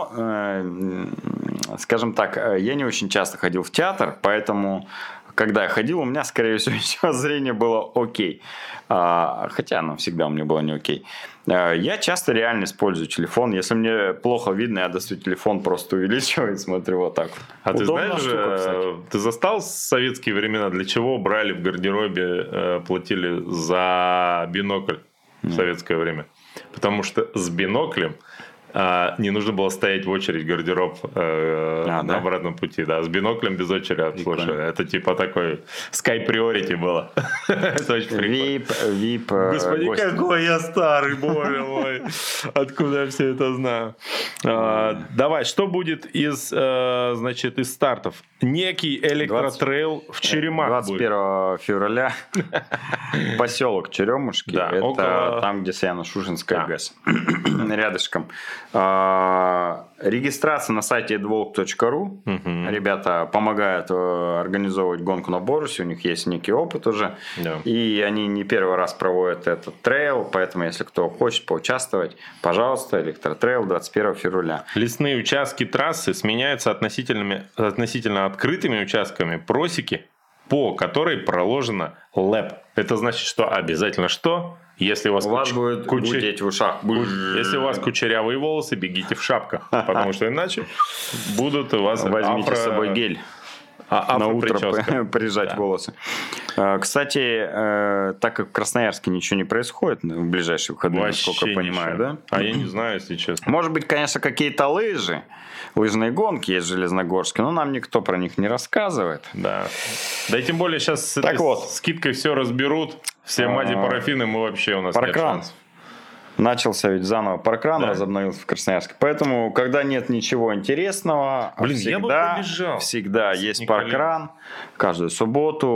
Скажем так, я не очень часто ходил в театр, поэтому... Когда я ходил, у меня, скорее всего, еще зрение было окей. Хотя оно всегда у меня было не окей. Я часто реально использую телефон. Если мне плохо видно, я достаю телефон, просто увеличиваю и смотрю вот так. А ты знаешь, ты застал советские времена, для чего брали в гардеробе, платили за бинокль в советское время? Потому что с биноклем... не нужно было стоять в очередь гардероб на обратном пути. Да, с биноклем без очереди. Слушай, это типа такой Sky Priority было. Это очень прикольно. Вип. Господи, какой я старый, боже мой. Откуда я все это знаю? Давай, что будет из стартов? Некий электротрейл в Черемах будет. 21 февраля поселок Черемушки. Это там, где Саяно-Шушенская ГЭС. Рядышком. Регистрация на сайте edwalk.ru. Ребята помогают организовывать гонку на Борусе. У них есть некий опыт уже. И они не первый раз проводят этот трейл. Поэтому, если кто хочет поучаствовать, пожалуйста, электротрейл 21 февраля. Лесные участки трассы сменяются относительно открытыми участками просеки, по которой проложена лэп. Это значит, что обязательно что? Если у вас, будет гудеть в ушах. Если у вас кучерявые волосы, бегите в шапках, потому что иначе будут у вас... Возьмите с собой гель. На утро прижать волосы. Кстати, так как в Красноярске ничего не происходит в ближайшие выходные, насколько я понимаю, да? А я не знаю, если честно. Может быть, конечно, какие-то лыжи, лыжные гонки есть в Железногорске, но нам никто про них не рассказывает. Да. Да и тем более сейчас с этой скидкой все разберут, все мади-парафины, мы вообще, у нас нет шансов. Начался ведь заново паркран, возобновился в Красноярске. Поэтому, когда нет ничего интересного, всегда есть Николай. Паркран. Каждую субботу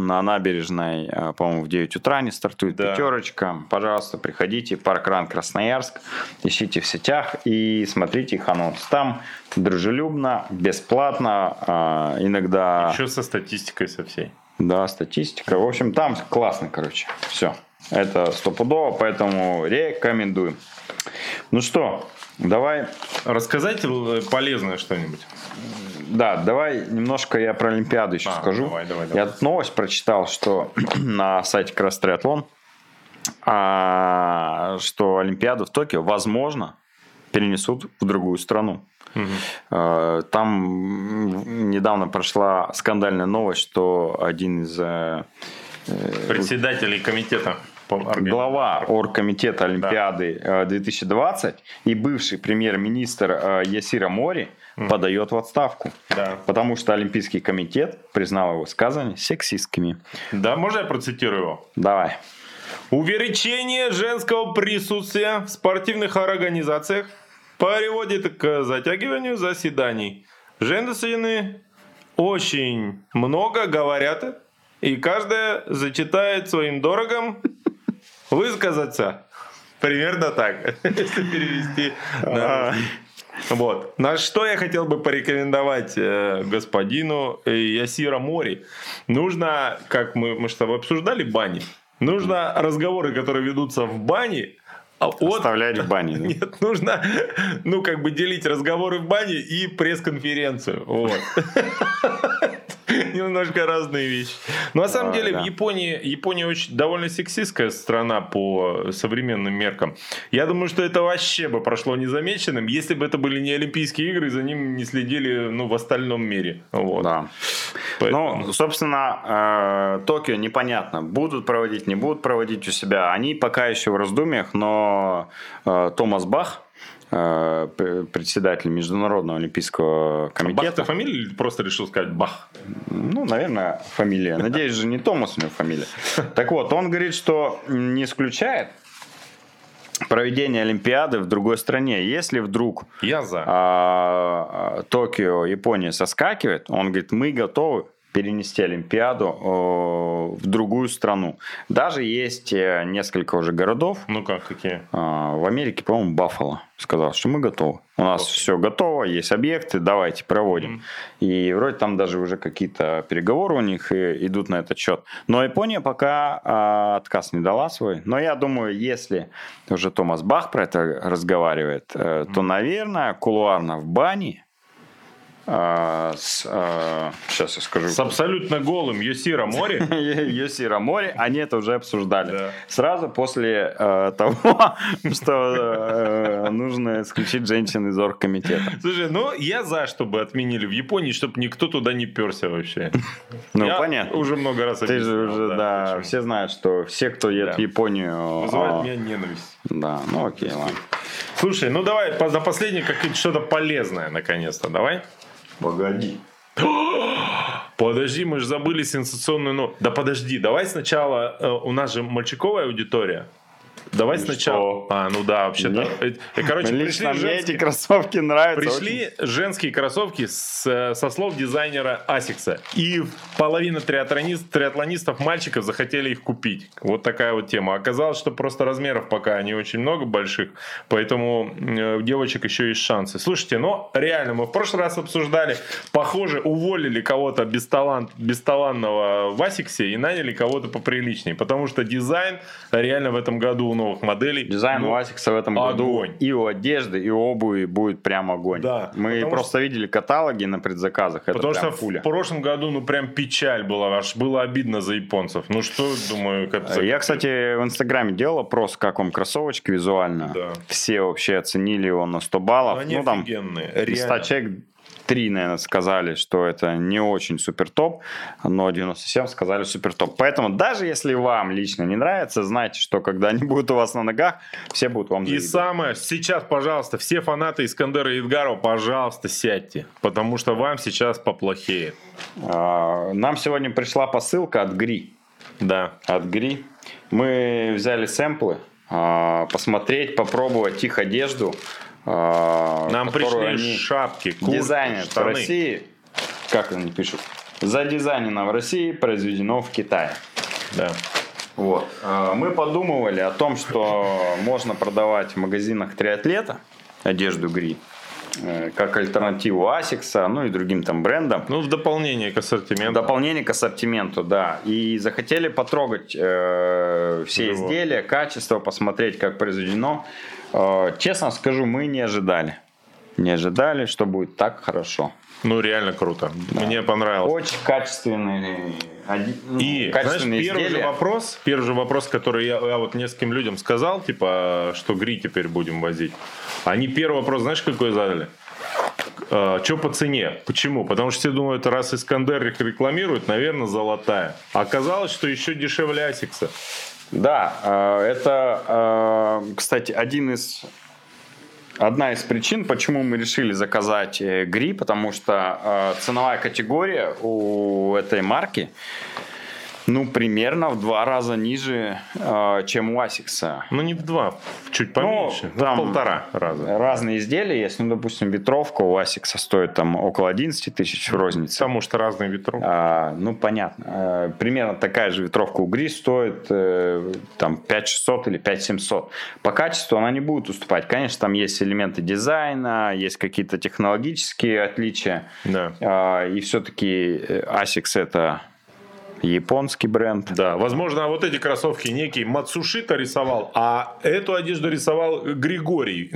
на набережной, по-моему, в 9 утра не стартует пятерочка. Пожалуйста, приходите, паркран Красноярск, ищите в сетях и смотрите их анонс. Там дружелюбно, бесплатно, иногда... Еще со статистикой со всей. Да, статистика. В общем, там классно, короче. Все. Это стопудово, поэтому рекомендуем. Ну что, давай... Рассказать полезное что-нибудь. Да, давай немножко я про Олимпиаду еще скажу. Давай. Я тут новость прочитал, что на сайте Кросс-триатлон, что Олимпиаду в Токио, возможно, перенесут в другую страну. Угу. Там недавно прошла скандальная новость, что один из... председателей комитета... глава оргкомитета Олимпиады 2020 и бывший премьер-министр Ясира Мори подает в отставку, потому что Олимпийский комитет признал его высказывания сексистскими. Да, можно я процитирую его? Давай. Увеличение женского присутствия в спортивных организациях приводит к затягиванию заседаний. Женщины очень много говорят, и каждая зачитает своим дорогом высказаться. Примерно так, если перевести. Вот. На что я хотел бы порекомендовать господину Ясира Мори. Нужно, как мы с тобой обсуждали, бани. Нужно разговоры, которые ведутся в бане, оставлять в бане. Нет, нужно, делить разговоры в бане и пресс-конференцию. Вот. Немножко разные вещи. Но на самом деле в Япония очень довольно сексистская страна по современным меркам. Я думаю, что это вообще бы прошло незамеченным, если бы это были не Олимпийские игры, за ним не следили в остальном мире. Вот. Да. Поэтому... Ну, собственно, Токио непонятно, будут проводить, не будут проводить у себя. Они пока еще в раздумьях, но Томас Бах, председатель Международного Олимпийского комитета. Бах-то фамилия или просто решил сказать Бах? Ну, наверное, фамилия. Надеюсь, же не Томас у него фамилия. Так вот, он говорит, что не исключает проведение Олимпиады в другой стране. Если вдруг Токио, Япония соскакивает, он говорит, мы готовы перенести Олимпиаду в другую страну. Даже есть несколько уже городов. Ну как, какие? В Америке, по-моему, Баффало сказал, что мы готовы. У нас все готово, есть объекты, давайте проводим. И вроде там даже уже какие-то переговоры у них идут на этот счет. Но Япония пока отказ не дала свой. Но я думаю, если уже Томас Бах про это разговаривает, то, наверное, кулуарно в бане сейчас я скажу. С абсолютно голым Ясира Мори. Ясира Мори, они это уже обсуждали. Да. Сразу после того, что нужно исключить женщин из оргкомитета. Слушай, я за, чтобы отменили в Японии, чтобы никто туда не перся вообще. Понятно. Уже много раз объяснял. Ты же уже, все знают, что все, кто едет в Японию... Вызывает меня ненависть. Да, окей, ладно. Слушай, давай за последнее что-то полезное, наконец-то, давай. Погоди. Подожди, мы же забыли сенсационную новость. Да подожди, давай сначала, у нас же мальчиковая аудитория. Давай сначала. Вообще-то. Короче, лично мне эти кроссовки нравятся. Пришли женские кроссовки со слов дизайнера Асикса. И половина триатлонистов мальчиков захотели их купить. Вот такая вот тема. Оказалось, что просто размеров пока не очень много больших, поэтому у девочек еще есть шансы. Слушайте, реально, мы в прошлый раз обсуждали, похоже, уволили кого-то бесталанного в Асиксе и наняли кого-то поприличнее, потому что дизайн реально в этом году у новых моделей. Дизайн у Асикса в этом году и у одежды, и у обуви будет прям огонь. Да, мы просто видели каталоги на предзаказах. Это потому что пуля. В прошлом году прям печаль была. Аж было обидно за японцев. Я, кстати, в Инстаграме делал опрос, как вам кроссовочки визуально. Да. Все вообще оценили его на 100 баллов. Они офигенные. Там 100 человек... 3, наверное, сказали, что это не очень супер топ, но 97 сказали супер топ. Поэтому даже если вам лично не нравится, знайте, что когда они будут у вас на ногах, все будут вам завидовать. И самое, сейчас, пожалуйста, все фанаты Искандера Ядгарова, пожалуйста, сядьте, потому что вам сейчас поплохеет. Нам сегодня пришла посылка от Гри. Да. От Гри. Мы взяли сэмплы, посмотреть, попробовать их одежду. Нам пришли шапки, куртки, дизайнер в России, как они пишут, за дизайном в России произведено в Китае. Да. Вот. Мы подумывали о том, что можно продавать в магазинах Триатлета одежду Гри. как альтернативу Асикса, ну и другим там брендам. Ну, в дополнение к ассортименту. В дополнение к ассортименту, да. И захотели потрогать все изделия, качество, посмотреть, как произведено. Честно скажу, мы не ожидали. Не ожидали, что будет так хорошо. Ну, реально круто. Да. Мне понравилось. Очень качественные. И, знаешь, первый же вопрос, который я вот нескольким людям сказал, типа, что Гри теперь будем возить. Они первый вопрос, знаешь, какой задали? Что по цене? Почему? Потому что все думают, раз Искандер рекламирует, наверное, золотая. Оказалось, что еще дешевле Асикса. Да, это, кстати, одна из причин, почему мы решили заказать Гри, потому что ценовая категория у этой марки, ну, примерно в 2 раза ниже, чем у Асикса. Ну, не в 2, чуть поменьше, ну, там в 1,5 раза. Разные изделия есть, ну, допустим, ветровка у Асикса стоит там около 11 тысяч в рознице. Потому что разные ветровки. Ну, понятно. Примерно такая же ветровка у Гри стоит там 5600 или 5700. По качеству она не будет уступать. Конечно, там есть элементы дизайна, есть какие-то технологические отличия. Да. И все-таки Асикс это... японский бренд. Да, возможно, вот эти кроссовки некий Мацушита рисовал, а эту одежду рисовал Григорий.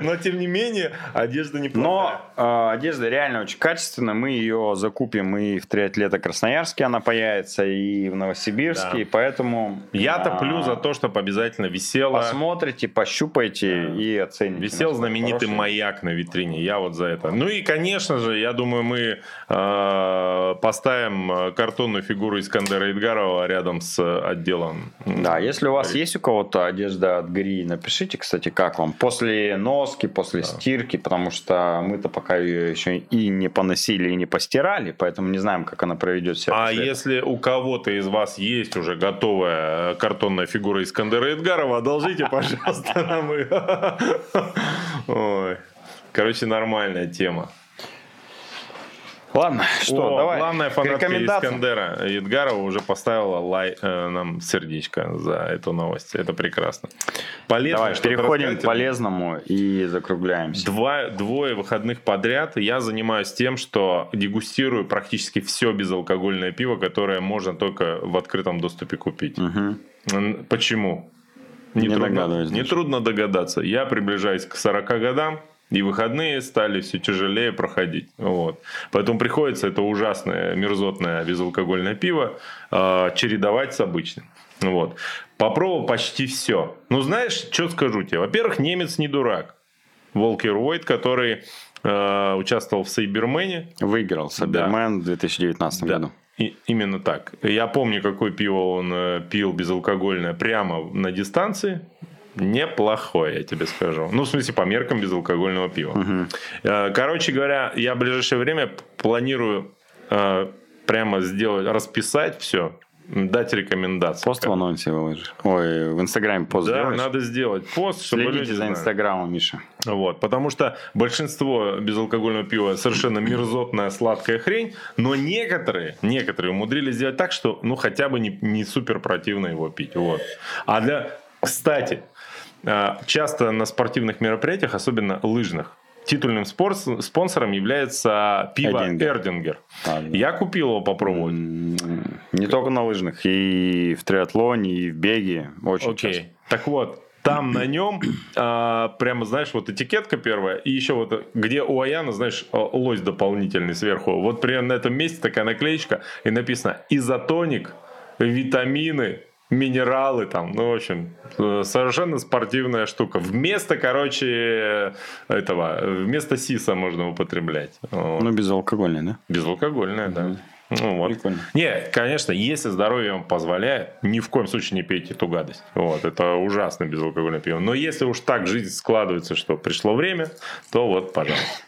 Но, тем не менее, одежда неплохая. Но одежда реально очень качественная. Мы ее закупим и в Триатлета Красноярске она появится, и в Новосибирске. Поэтому... я топлю за то, чтобы обязательно висела. Посмотрите, пощупайте и оцените. Висел знаменитый маяк на витрине. Я вот за это. Ну и, конечно же, я думаю, мы поставим картонную фигуру Искандера Ядгарова рядом с отделом. Да, если у вас есть у кого-то одежда от Гри, напишите, кстати, как вам. После носки, после стирки, потому что мы-то пока ее еще и не поносили, и не постирали, поэтому не знаем, как она проведет себя. А если у кого-то из вас есть уже готовая картонная фигура Искандера Ядгарова, одолжите, пожалуйста, нам ее. Короче, нормальная тема. Ладно, что, давай. Главная фанатка Искандера Ядгарова уже поставила нам сердечко за эту новость. Это прекрасно. Полезно, давай, переходим к полезному и закругляемся. Двое выходных подряд я занимаюсь тем, что дегустирую практически все безалкогольное пиво, которое можно только в открытом доступе купить. Угу. Почему? Нетрудно догадаться. Я приближаюсь к 40 годам. И выходные стали все тяжелее проходить. Вот. Поэтому приходится это ужасное мерзотное безалкогольное пиво чередовать с обычным. Вот. Попробовал почти все. Ну, знаешь, что скажу тебе? Во-первых, немец не дурак. Волкер Уайт, который участвовал в Сайбермене. Выиграл Сайбермен в 2019 году. И именно так. Я помню, какое пиво он пил безалкогольное прямо на дистанции. Неплохое, я тебе скажу. Ну, в смысле, по меркам безалкогольного пива. Угу. Короче говоря, я в ближайшее время планирую прямо сделать, расписать все, дать рекомендации. Пост в анонсе выложишь. Ой, в Инстаграме пост сделаешь? Да, надо сделать пост, чтобы следите люди за Инстаграмом, Миша. Вот, потому что большинство безалкогольного пива совершенно мерзотная сладкая хрень, но некоторые умудрились сделать так, что, ну, хотя бы не супер противно его пить. Вот. Кстати, часто на спортивных мероприятиях, особенно лыжных, титульным спонсором является пиво Эрдингер. Я купил его попробовать. Не только на лыжных, и в триатлоне, и в беге. Очень часто. Так вот, там на нем прямо, знаешь, вот этикетка первая, и еще вот, где у Аяна, знаешь, лось дополнительный сверху. Вот примерно на этом месте такая наклеечка, и написано «Изотоник, витамины». Минералы там, ну, в общем, совершенно спортивная штука. Вместо, короче, этого, вместо сиса можно употреблять. Ну, безалкогольное, да? Безалкогольное, да. Ну, вот. Не, конечно, если здоровье вам позволяет, ни в коем случае не пейте эту гадость. Вот, это ужасно безалкогольное пиво. Но если уж так жизнь складывается, что пришло время, то вот, пожалуйста.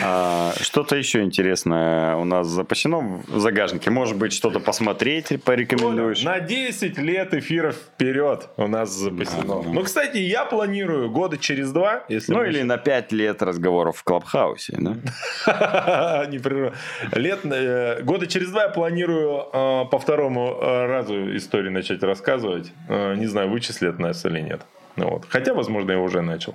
Что-то еще интересное у нас запасено в загажнике. Может быть, что-то посмотреть порекомендуешь? На 10 лет эфиров вперед у нас запасено. Ну, кстати, я планирую года через 2. Ну, или на 5 лет разговоров в Клабхаусе. Года через 2 я планирую по 2-му разу историю начать рассказывать. Не знаю, вычислят нас или нет. Вот. Хотя, возможно, я уже начал.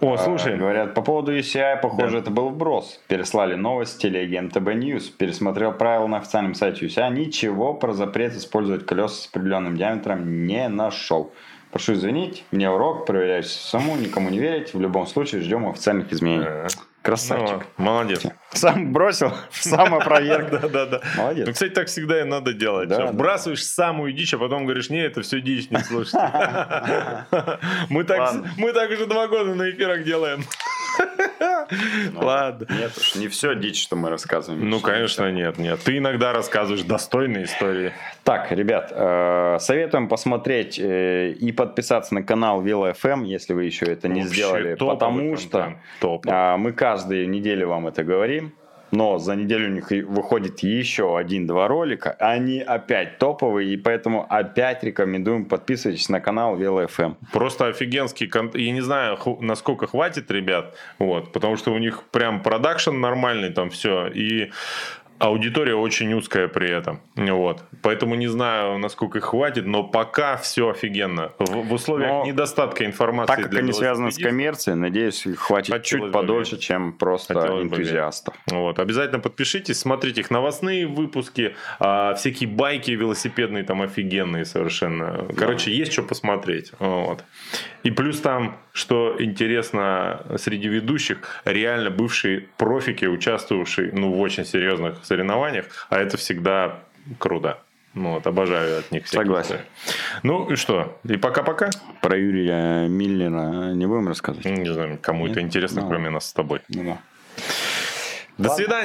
О, слушай. Говорят, по поводу UCI, похоже, да, это был вброс. Переслали новость телеги МТБ Ньюс. Пересмотрел правила на официальном сайте UCI. Ничего про запрет использовать колеса с определенным диаметром не нашел. Прошу извинить, мне урок, проверяюсь самому, никому не верить. В любом случае, ждем официальных изменений. Красавчик. Ну, молодец. Сам бросил, сам опроверг. Да. Молодец. Ну, кстати, так всегда и надо делать. Да, вбрасываешь самую дичь, а потом говоришь, не, это все дичь, не слушай. Мы так уже 2 года на эфирах делаем. Ладно. Нет уж, не все дичь, что мы рассказываем. Ну, конечно, нет. Ты иногда рассказываешь достойные истории. Так, ребят, советуем посмотреть и подписаться на канал Вилла-ФМ, если вы еще это не сделали. Потому что мы каждую неделю вам это говорим. Но за неделю у них выходит еще 1-2 ролика. Они опять топовые, и поэтому опять рекомендуем, подписывайтесь на канал Вилла-ФМ. Просто офигенский контент. Я не знаю, насколько хватит, ребят. Вот, потому что у них прям продакшн нормальный, там все. И аудитория очень узкая при этом. Вот. Поэтому не знаю, насколько их хватит, но пока все офигенно. В условиях недостатка информации. Так как они связаны с коммерцией, надеюсь, их хватит чуть подольше, чем просто энтузиастов. Вот. Обязательно подпишитесь, смотрите их новостные выпуски, всякие байки велосипедные там офигенные совершенно. Короче, есть что посмотреть. Вот. И плюс там, что интересно, среди ведущих реально бывшие профики, участвовавшие в очень серьезных соревнованиях, а это всегда круто. Вот, обожаю от них. Согласен. Ну и что? И пока-пока. Про Юрия Миллера не будем рассказывать? Не знаю, кому это интересно, кроме нас с тобой. Ну, да. До свидания.